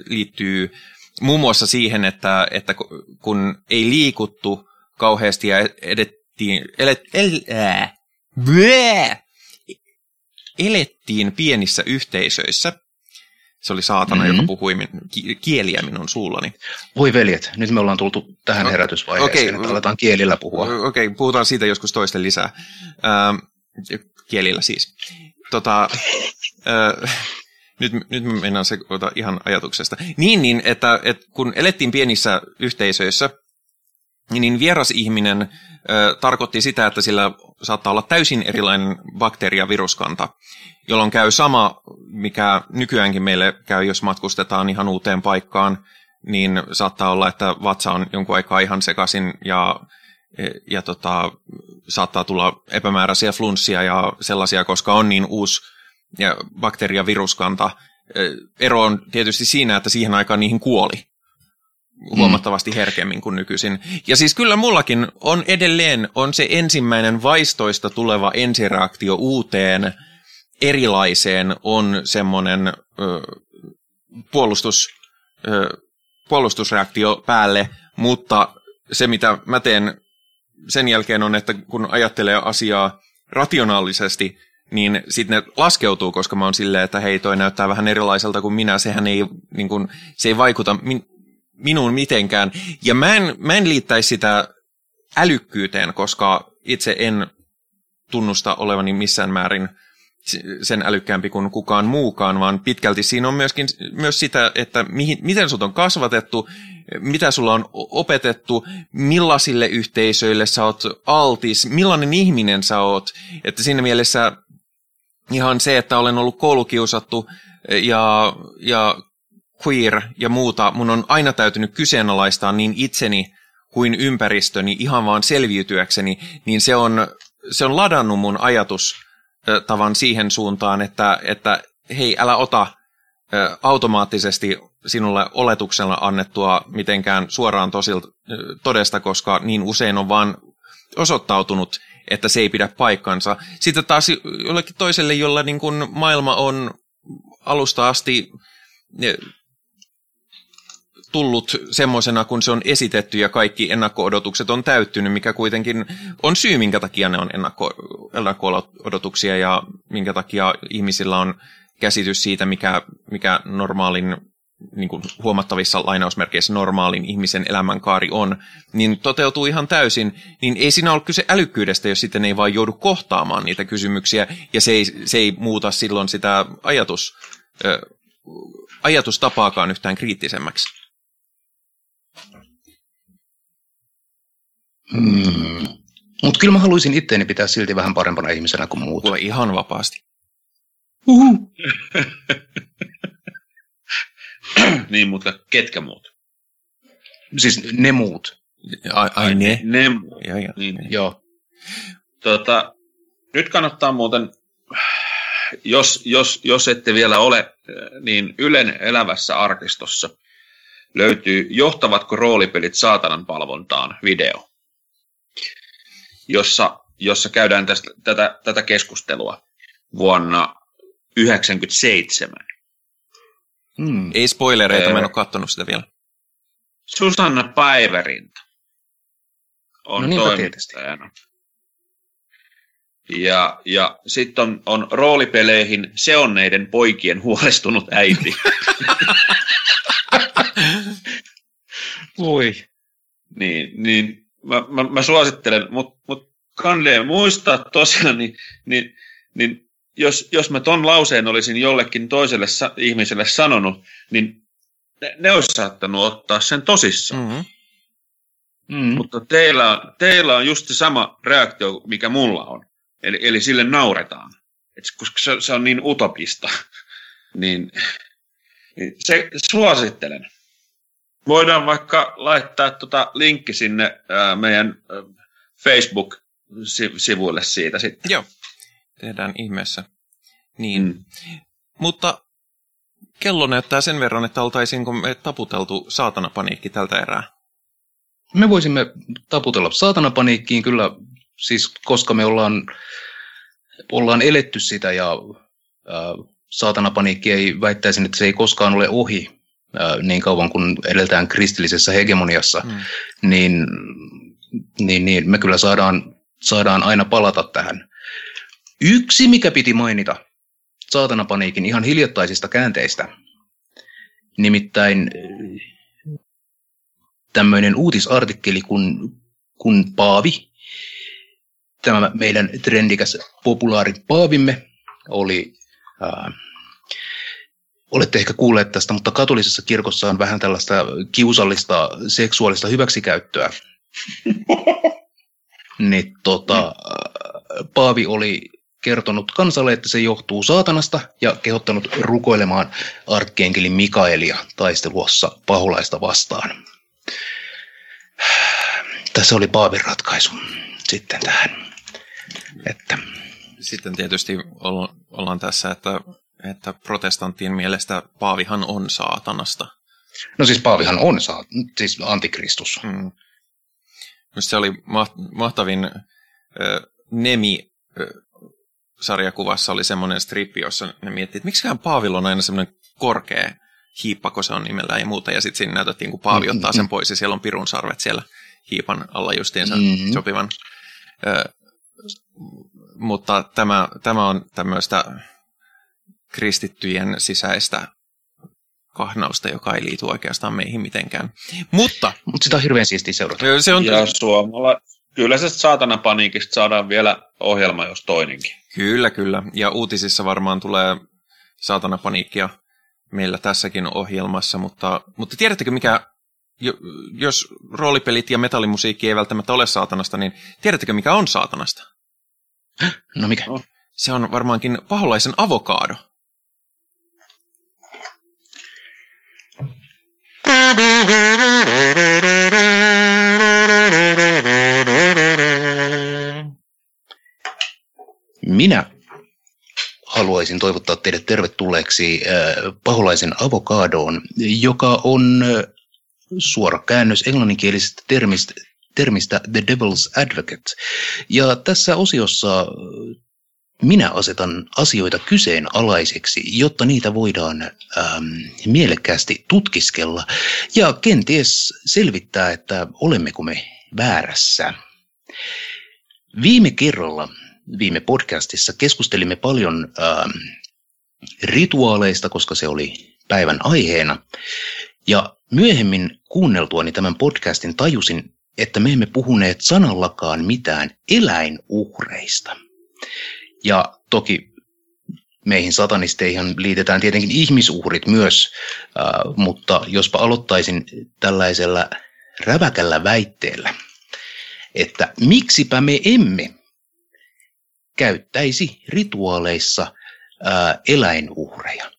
liittyy muun muassa siihen, että kun ei liikuttu kauheasti ja elettiin pienissä yhteisöissä. Se oli saatana, joka puhui kieliä minun suullani. Voi veljet, nyt me ollaan tultu tähän herätysvaiheeseen, että aletaan kielillä puhua. Okei, puhutaan siitä joskus toisten lisää. Kielillä siis. Nyt me mennään sekoita ihan ajatuksesta. Niin, että kun elettiin pienissä yhteisöissä, niin vieras ihminen tarkoitti sitä, että sillä saattaa olla täysin erilainen bakteeri- ja viruskanta, jolloin käy sama, mikä nykyäänkin meille käy, jos matkustetaan ihan uuteen paikkaan, niin saattaa olla, että vatsa on jonkun aikaa ihan sekaisin ja saattaa tulla epämääräisiä flunssia ja sellaisia, koska on niin uusi ja bakteeri- ja viruskanta. Ero on tietysti siinä, että siihen aikaan niihin kuoli huomattavasti herkemmin kuin nykyisin. Ja siis kyllä mullakin on edelleen on se ensimmäinen vaistoista tuleva ensireaktio uuteen erilaiseen on semmoinen puolustusreaktio päälle, mutta se mitä mä teen sen jälkeen on, että kun ajattelee asiaa rationaalisesti, niin sitten ne laskeutuu, koska mä oon silleen, että hei, toi näyttää vähän erilaiselta kuin minä, sehän ei, niin kun, se ei vaikuta minuun mitenkään. Ja mä en liittäisi sitä älykkyyteen, koska itse en tunnusta olevani missään määrin sen älykkäämpi kuin kukaan muukaan, vaan pitkälti siinä on myös sitä, että miten sut on kasvatettu, mitä sulla on opetettu, millaisille yhteisöille sä oot altis, millainen ihminen sä oot. Että siinä mielessä ihan se, että olen ollut koulukiusattu ja queer ja muuta, mun on aina täytynyt kyseenalaistaa niin itseni kuin ympäristöni ihan vaan selviytyäkseni, niin se on ladannut mun ajatustavan siihen suuntaan, että hei, älä ota automaattisesti sinulle oletuksella annettua mitenkään suoraan todesta, koska niin usein on vaan osoittautunut, että se ei pidä paikkansa. Sitten taas jollekin toiselle, jolla niin kun maailma on alusta asti tullut semmoisena, kun se on esitetty ja kaikki ennakko-odotukset on täyttynyt, mikä kuitenkin on syy, minkä takia ne on ennakko-odotuksia ja minkä takia ihmisillä on käsitys siitä, mikä normaalin, niin kuin huomattavissa lainausmerkeissä normaalin ihmisen elämänkaari on, niin toteutuu ihan täysin, niin ei siinä ole kyse älykkyydestä, jos sitten ei vaan joudu kohtaamaan niitä kysymyksiä ja se ei muuta silloin sitä ajatustapaakaan yhtään kriittisemmäksi. Mutta kyllä mä haluaisin itteeni pitää silti vähän parempana ihmisenä kuin muut. Kuule ihan vapaasti. Niin, mutta ketkä muut? Siis ne muut. Ai ne? Ne muut. Joo. Niin. Joo. Nyt kannattaa muuten, jos ette vielä ole, niin Ylen elävässä arkistossa löytyy Johtavatko roolipelit saatanan palvontaan -video, jossa käydään tätä keskustelua vuonna 1997. Ei spoilereita, mä en ole katsonut sitä vielä. Susanna Päivärinta on toimittajana. Ja sitten on roolipeleihin seonneiden poikien huolestunut äiti. Voi. Niin mä suosittelen, mut kannattaa muistaa tosiaan, niin jos mä ton lauseen olisin jollekin toiselle ihmiselle sanonut, niin ne olisi saattanut ottaa sen tosissaan. Mm-hmm. Mm-hmm. Mutta teillä on just se sama reaktio, mikä mulla on. Eli sille nauretaan, et koska se on niin utopista, niin se suosittelen. Voidaan vaikka laittaa linkki sinne meidän Facebook-sivuille siitä sitten. Joo, tehdään ihmeessä. Niin. Mutta kello näyttää sen verran, että oltaisiinko me taputeltu saatanapaniikki tältä erää? Me voisimme taputella saatanapaniikkiin kyllä. Siis koska me ollaan eletty sitä ja saatanapaniikki ei väittäisin, että se ei koskaan ole ohi niin kauan kun eletään kristillisessä hegemoniassa, niin me kyllä saadaan aina palata tähän. Yksi, mikä piti mainita saatanapaniikin ihan hiljattaisista käänteistä, nimittäin tämmöinen uutisartikkeli kun Paavi, tämä meidän trendikäs populaari paavimme oli, olette ehkä kuulleet tästä, mutta katolisessa kirkossa on vähän tällaista kiusallista seksuaalista hyväksikäyttöä. Niin, Paavi oli kertonut kansalle, että se johtuu saatanasta ja kehottanut rukoilemaan arkkienkeli Mikaelia taistelussa paholaista vastaan. Tässä oli Paavin ratkaisu sitten tähän. Että. Sitten tietysti ollaan tässä, että protestanttien mielestä Paavihan on saatanasta. No siis Paavihan on siis antikristus. Se oli mahtavin Nemi-sarjakuvassa oli semmoinen strippi, jossa ne miettii, että miksiköhän Paavilla on aina semmoinen korkea hiippa, kun se on nimellä ja muuta. Ja sitten siinä näytettiin, kun Paavi ottaa sen pois ja siellä on pirun sarvet siellä hiipan alla justiinsa sopivan. Mutta tämä on tämmöistä kristittyjen sisäistä kahnausta, joka ei liity oikeastaan meihin mitenkään. Mutta sitä on hirveän siistiä seurata. Se on ja kyllä se saatanapaniikista saadaan vielä ohjelma, jos toinenkin. Kyllä. Ja uutisissa varmaan tulee saatanapaniikkia meillä tässäkin ohjelmassa. Mutta tiedättekö mikä, jos roolipelit ja metallimusiikki ei välttämättä ole saatanasta, niin tiedättekö mikä on saatanasta? No mikä? Se on varmaankin paholaisen avokaado. Minä haluaisin toivottaa teidät tervetulleeksi paholaisen avokaadoon, joka on suora käännös englanninkielisestä termistä The Devil's Advocate. Ja tässä osiossa minä asetan asioita kyseenalaiseksi, jotta niitä voidaan mielekkäästi tutkiskella ja kenties selvittää, että olemmeko me väärässä. Viime kerralla, viime podcastissa keskustelimme paljon rituaaleista, koska se oli päivän aiheena. Ja myöhemmin kuunneltuani tämän podcastin tajusin, että me emme puhuneet sanallakaan mitään eläinuhreista. Ja toki meihin satanisteihin liitetään tietenkin ihmisuhrit myös, mutta jospa aloittaisin tällaisella räväkällä väitteellä, että miksipä me emme käyttäisi rituaaleissa eläinuhreja.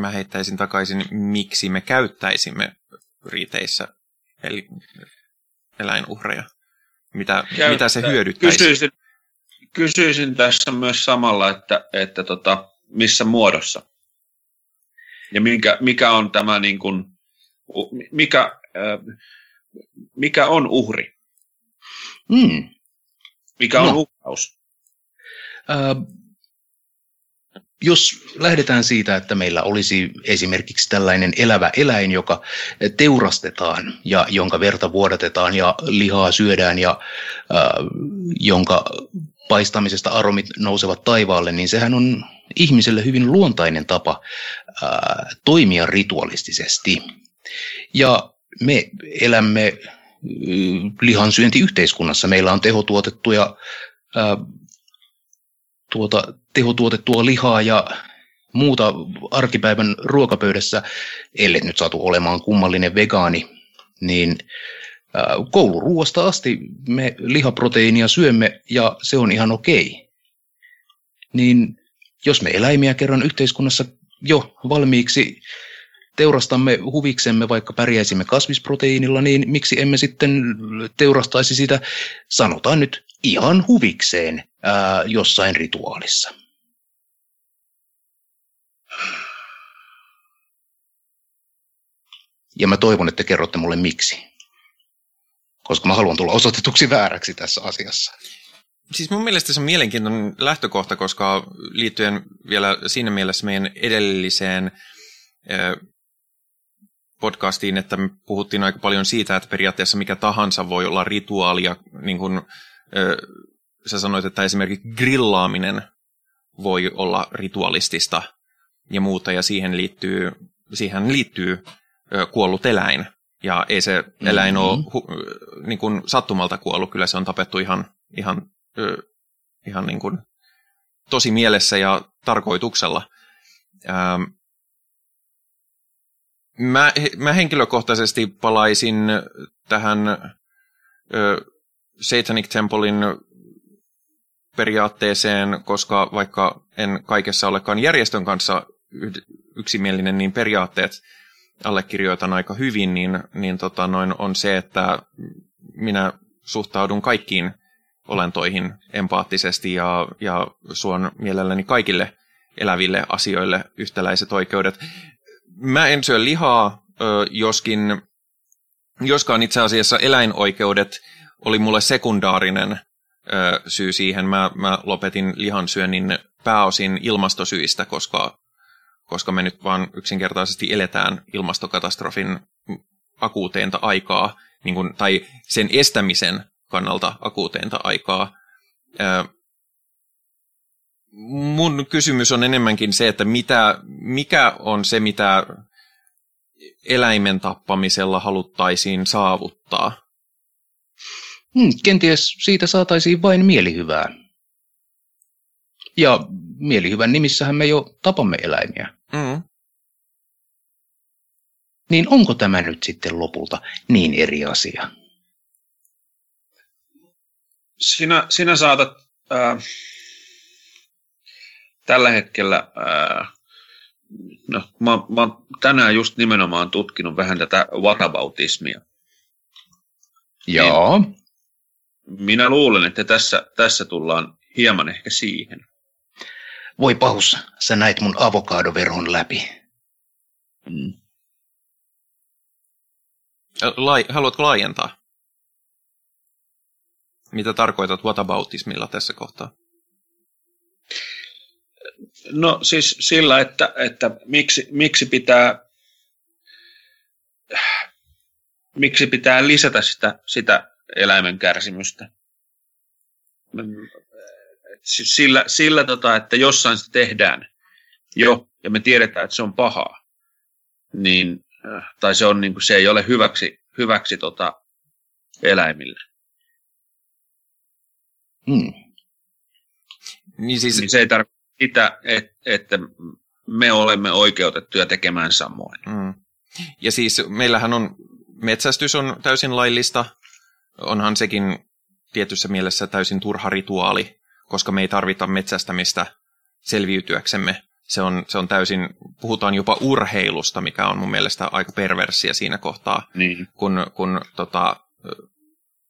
mä heittäisin takaisin, miksi me käyttäisimme riiteissä eli eläinuhreja. Mitä se hyödyttäisi? Kysyisin tässä myös samalla, että missä muodossa? Ja mikä on tämä niin kuin, mikä on uhri? Mm. Mikä on uhraus? Jos lähdetään siitä, että meillä olisi esimerkiksi tällainen elävä eläin, joka teurastetaan ja jonka verta vuodatetaan ja lihaa syödään ja jonka paistamisesta aromit nousevat taivaalle, niin sehän on ihmiselle hyvin luontainen tapa toimia ritualistisesti. Ja me elämme lihansyöntiyhteiskunnassa. Meillä on tehotuotettua lihaa ja muuta arkipäivän ruokapöydässä, ellei nyt saatu olemaan kummallinen vegaani, niin kouluruuasta asti me lihaproteiinia syömme ja se on ihan okei. Niin jos me eläimiä kerran yhteiskunnassa jo valmiiksi teurastamme huviksemme, vaikka pärjäisimme kasvisproteiinilla, niin miksi emme sitten teurastaisi sitä, sanotaan nyt, ihan huvikseen jossain rituaalissa? Ja mä toivon, että kerrotte mulle miksi, koska mä haluan tulla osoitetuksi vääräksi tässä asiassa. Siis mun mielestä se on mielenkiintoinen lähtökohta, koska liittyen vielä siinä mielessä meidän edelliseen podcastiin, että me puhuttiin aika paljon siitä, että periaatteessa mikä tahansa voi olla rituaalia, niin kuin sä sanoit, että esimerkiksi grillaaminen voi olla ritualistista ja muuta, ja siihen liittyy kuollut eläin, ja ei se eläin ole niin kuin sattumalta kuollut, kyllä se on tapettu ihan niin kuin tosi mielessä ja tarkoituksella. Mä henkilökohtaisesti palaisin tähän Satanic Templein periaatteeseen, koska vaikka en kaikessa olekaan järjestön kanssa yksimielinen, niin periaatteet allekirjoitan aika hyvin, niin on se, että minä suhtaudun kaikkiin olentoihin empaattisesti ja suon mielelläni kaikille eläville asioille yhtäläiset oikeudet. Mä en syö lihaa, joskaan itse asiassa eläinoikeudet oli mulle sekundaarinen syy siihen. Mä lopetin lihansyönnin pääosin ilmastosyistä, koska me nyt vaan yksinkertaisesti eletään ilmastokatastrofin akuuteinta aikaa, niin kuin, tai sen estämisen kannalta akuuteinta aikaa. Mun kysymys on enemmänkin se, että mikä on se, mitä eläimen tappamisella haluttaisiin saavuttaa? Kenties siitä saataisiin vain mielihyvää. Ja mielihyvän nimissähän me jo tapamme eläimiä. Mm. Niin onko tämä nyt sitten lopulta niin eri asia? Sinä saatat tällä hetkellä, mä oon tänään just nimenomaan tutkinut vähän tätä whataboutismia. Joo. Niin minä luulen, että tässä tullaan hieman ehkä siihen. Voi pahus, sä näit mun avokadoverhon läpi. Mm. Haluatko laajentaa? Mitä tarkoitat whataboutismilla tässä kohtaa? No siis sillä, että miksi pitää lisätä sitä eläimen kärsimystä. Siis sillä että jossain sitä tehdään jo, ja me tiedetään, että se on pahaa, niin, tai se, on, niin kuin, se ei ole hyväksi eläimille. Hmm. Niin se ei tarkoita sitä, että me olemme oikeutettuja tekemään samoin. Mm. Ja siis meillähän on, metsästys on täysin laillista, onhan sekin tietyssä mielessä täysin turha rituaali, koska me ei tarvita metsästämistä selviytyäksemme Se on täysin, puhutaan jopa urheilusta, mikä on mun mielestä aika perversia siinä kohtaa, niin.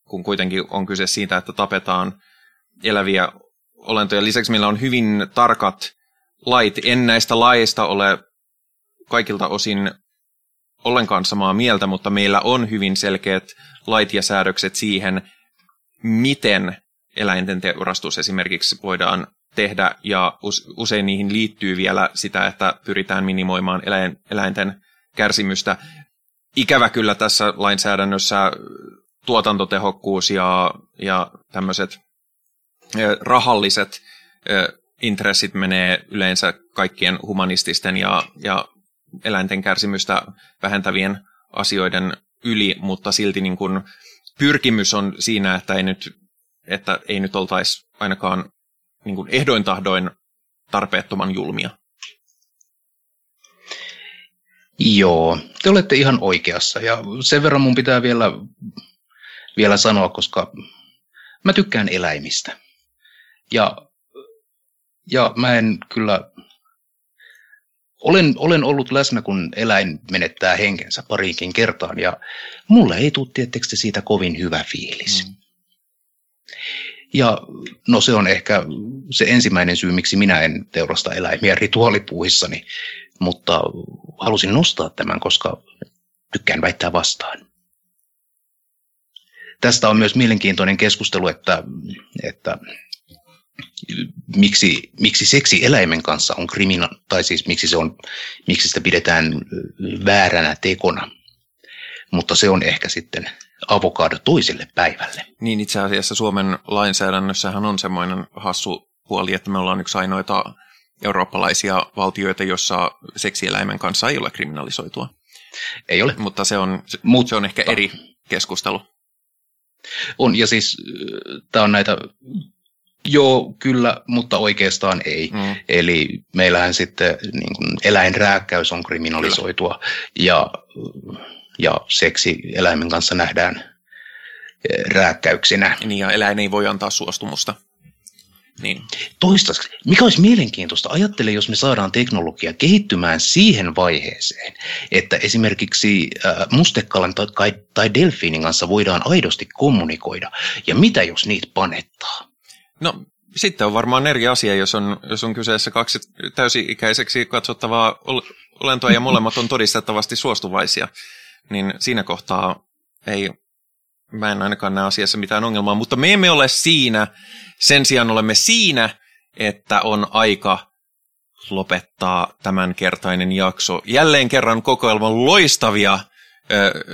kun kuitenkin on kyse siitä, että tapetaan eläviä olentoja. Lisäksi meillä on hyvin tarkat lait. En näistä laeista ole kaikilta osin ollenkaan samaa mieltä, mutta meillä on hyvin selkeät lait ja säädökset siihen, miten eläinten teurastus esimerkiksi voidaan tehdä, ja usein niihin liittyy vielä sitä, että pyritään minimoimaan eläinten kärsimystä. Ikävä kyllä tässä lainsäädännössä tuotantotehokkuus ja tämmöiset rahalliset intressit menee yleensä kaikkien humanististen ja eläinten kärsimystä vähentävien asioiden yli, mutta silti niin kuin pyrkimys on siinä, että ei nyt oltaisi ainakaan niin kuin ehdoin tahdoin tarpeettoman julmia. Joo, te olette ihan oikeassa, ja sen verran mun pitää vielä sanoa, koska mä tykkään eläimistä. Ja mä en kyllä... Olen ollut läsnä, kun eläin menettää henkensä pariinkin kertaan, ja mulle ei tule tietysti siitä kovin hyvä fiilis. Mm. Ja no se on ehkä se ensimmäinen syy, miksi minä en teurasta eläimiä rituaalipuuhissani, mutta halusin nostaa tämän, koska tykkään väittää vastaan. Tästä on myös mielenkiintoinen keskustelu, että miksi seksi eläimen kanssa on miksi sitä pidetään vääränä tekona, mutta se on ehkä sitten avokado toiselle päivälle. Niin, itse asiassa Suomen lainsäädännössähän on semmoinen hassu puoli, että me ollaan yksi ainoita eurooppalaisia valtioita, jossa seksieläimen kanssa ei ole kriminalisoitua. Ei ole. Mutta se on ehkä eri keskustelu. On, ja siis tämä on näitä... Joo, kyllä, mutta oikeastaan ei. Mm. Eli meillähän sitten niin kuin eläinrääkkäys on kriminalisoitua, ja seksi eläimen kanssa nähdään rääkkäyksinä. Niin, ja eläin ei voi antaa suostumusta. Niin. Toistaiseksi. Mikä olisi mielenkiintoista? Ajattele, jos me saadaan teknologia kehittymään siihen vaiheeseen, että esimerkiksi mustekalan tai delfiinin kanssa voidaan aidosti kommunikoida. Ja mitä jos niitä panettaa? No, sitten on varmaan eri asia, jos on kyseessä kaksi täysi-ikäiseksi katsottavaa olentoa ja molemmat on todistettavasti suostuvaisia. Niin siinä kohtaa mä en ainakaan näe asiassa mitään ongelmaa, mutta me emme ole siinä. Sen sijaan olemme siinä, että on aika lopettaa tämänkertainen jakso. Jälleen kerran kokoelman loistavia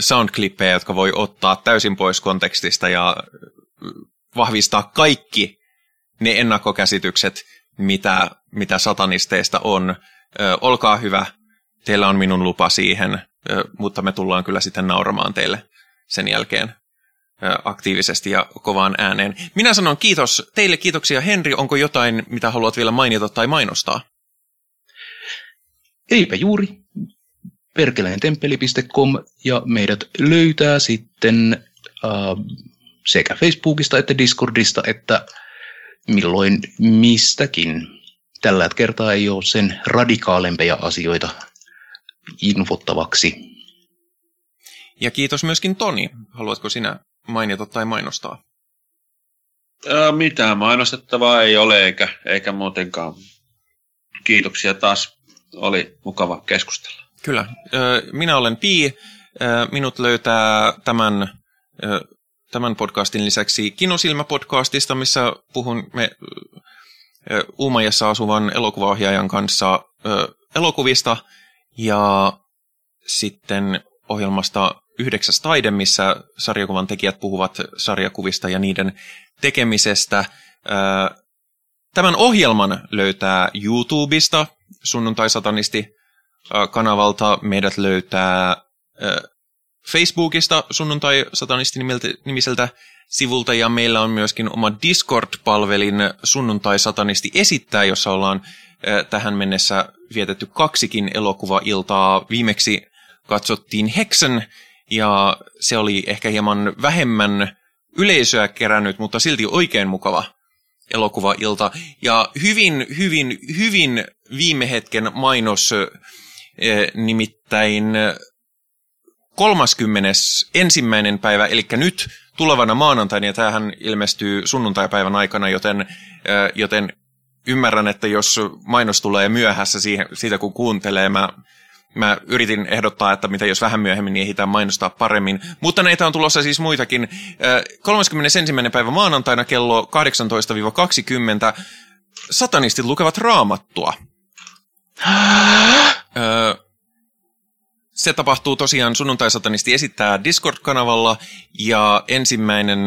soundklippejä, jotka voi ottaa täysin pois kontekstista ja vahvistaa kaikki ne ennakkokäsitykset, mitä satanisteista on. Olkaa hyvä, teillä on minun lupa siihen, mutta me tullaan kyllä sitten nauramaan teille sen jälkeen aktiivisesti ja kovaan ääneen. Minä sanon kiitos teille, kiitoksia Henri. Onko jotain, mitä haluat vielä mainita tai mainostaa? Eipä juuri. perkeleentemppeli.com, ja meidät löytää sitten sekä Facebookista että Discordista että milloin mistäkin. Tällä kertaa ei ole sen radikaalempia asioita infottavaksi. Ja kiitos myöskin Toni. Haluatko sinä mainita tai mainostaa? Mitään mainostettavaa ei ole eikä muutenkaan. Kiitoksia taas. Oli mukava keskustella. Kyllä. Minä olen Pii. Minut löytää tämän podcastin lisäksi Kinosilmä-podcastista, missä puhumme Uumajassa asuvan elokuvaohjaajan kanssa elokuvista, ja sitten ohjelmasta Yhdeksäs taide, missä sarjakuvan tekijät puhuvat sarjakuvista ja niiden tekemisestä. Tämän ohjelman löytää YouTubesta, Sunnuntai-satanisti-kanavalta. Meidät löytää Facebookista Sunnuntai-satanisti-nimiseltä sivulta, ja meillä on myöskin oma Discord-palvelin Sunnuntai-satanisti esittää, jossa ollaan tähän mennessä vietetty 2 elokuvailtaa. Viimeksi katsottiin Hexen, ja se oli ehkä hieman vähemmän yleisöä kerännyt, mutta silti oikein mukava elokuvailta. Ja hyvin viime hetken mainos, nimittäin 31. päivä, eli nyt tulevana maanantaina, ja tämähän ilmestyy sunnuntaipäivän aikana, joten ymmärrän, että jos mainos tulee myöhässä siitä, kun kuuntelee, mä yritin ehdottaa, että mitä jos vähän myöhemmin, niin ehditään mainostaa paremmin. Mutta näitä on tulossa siis muitakin. 31. päivä maanantaina kello 18-20 satanistit lukevat raamattua. Se tapahtuu tosiaan Sunnuntai-satanisti esittää Discord-kanavalla, ja ensimmäinen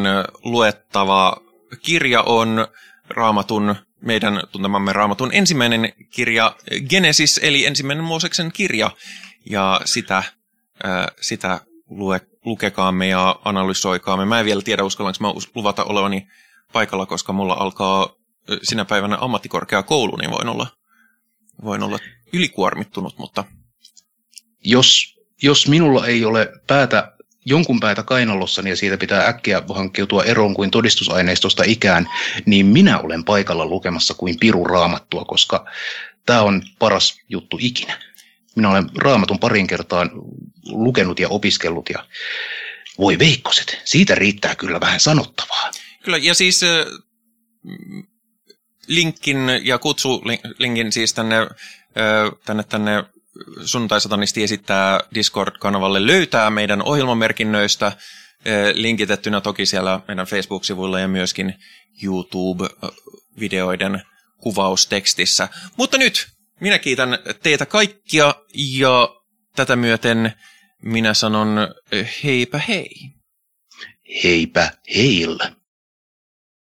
luettava kirja on Raamatun, meidän tuntemamme Raamatun ensimmäinen kirja, Genesis, eli ensimmäinen Mooseksen kirja, ja sitä lukekaamme ja analysoikaamme. Mä en vielä tiedä, uskallanko mä luvata olevani paikalla, koska mulla alkaa sinä päivänä ammattikorkeakoulu, niin voin olla ylikuormittunut, mutta... Jos minulla ei ole jonkun päätä kainalossa, niin siitä pitää äkkiä hankkiutua eroon kuin todistusaineistosta ikään, niin minä olen paikalla lukemassa kuin piru raamattua, koska tämä on paras juttu ikinä. Minä olen raamatun parin kertaan lukenut ja opiskellut, ja voi veikkoset, siitä riittää kyllä vähän sanottavaa. Kyllä, ja siis linkin ja kutsulinkin siis tänne Sunnuntai-satanisti esittää Discord-kanavalle löytää meidän ohjelmamerkinnöistä linkitettynä toki siellä meidän Facebook-sivuilla ja myöskin YouTube-videoiden kuvaustekstissä. Mutta nyt minä kiitän teitä kaikkia ja tätä myöten minä sanon heipä hei. Heipä heillä.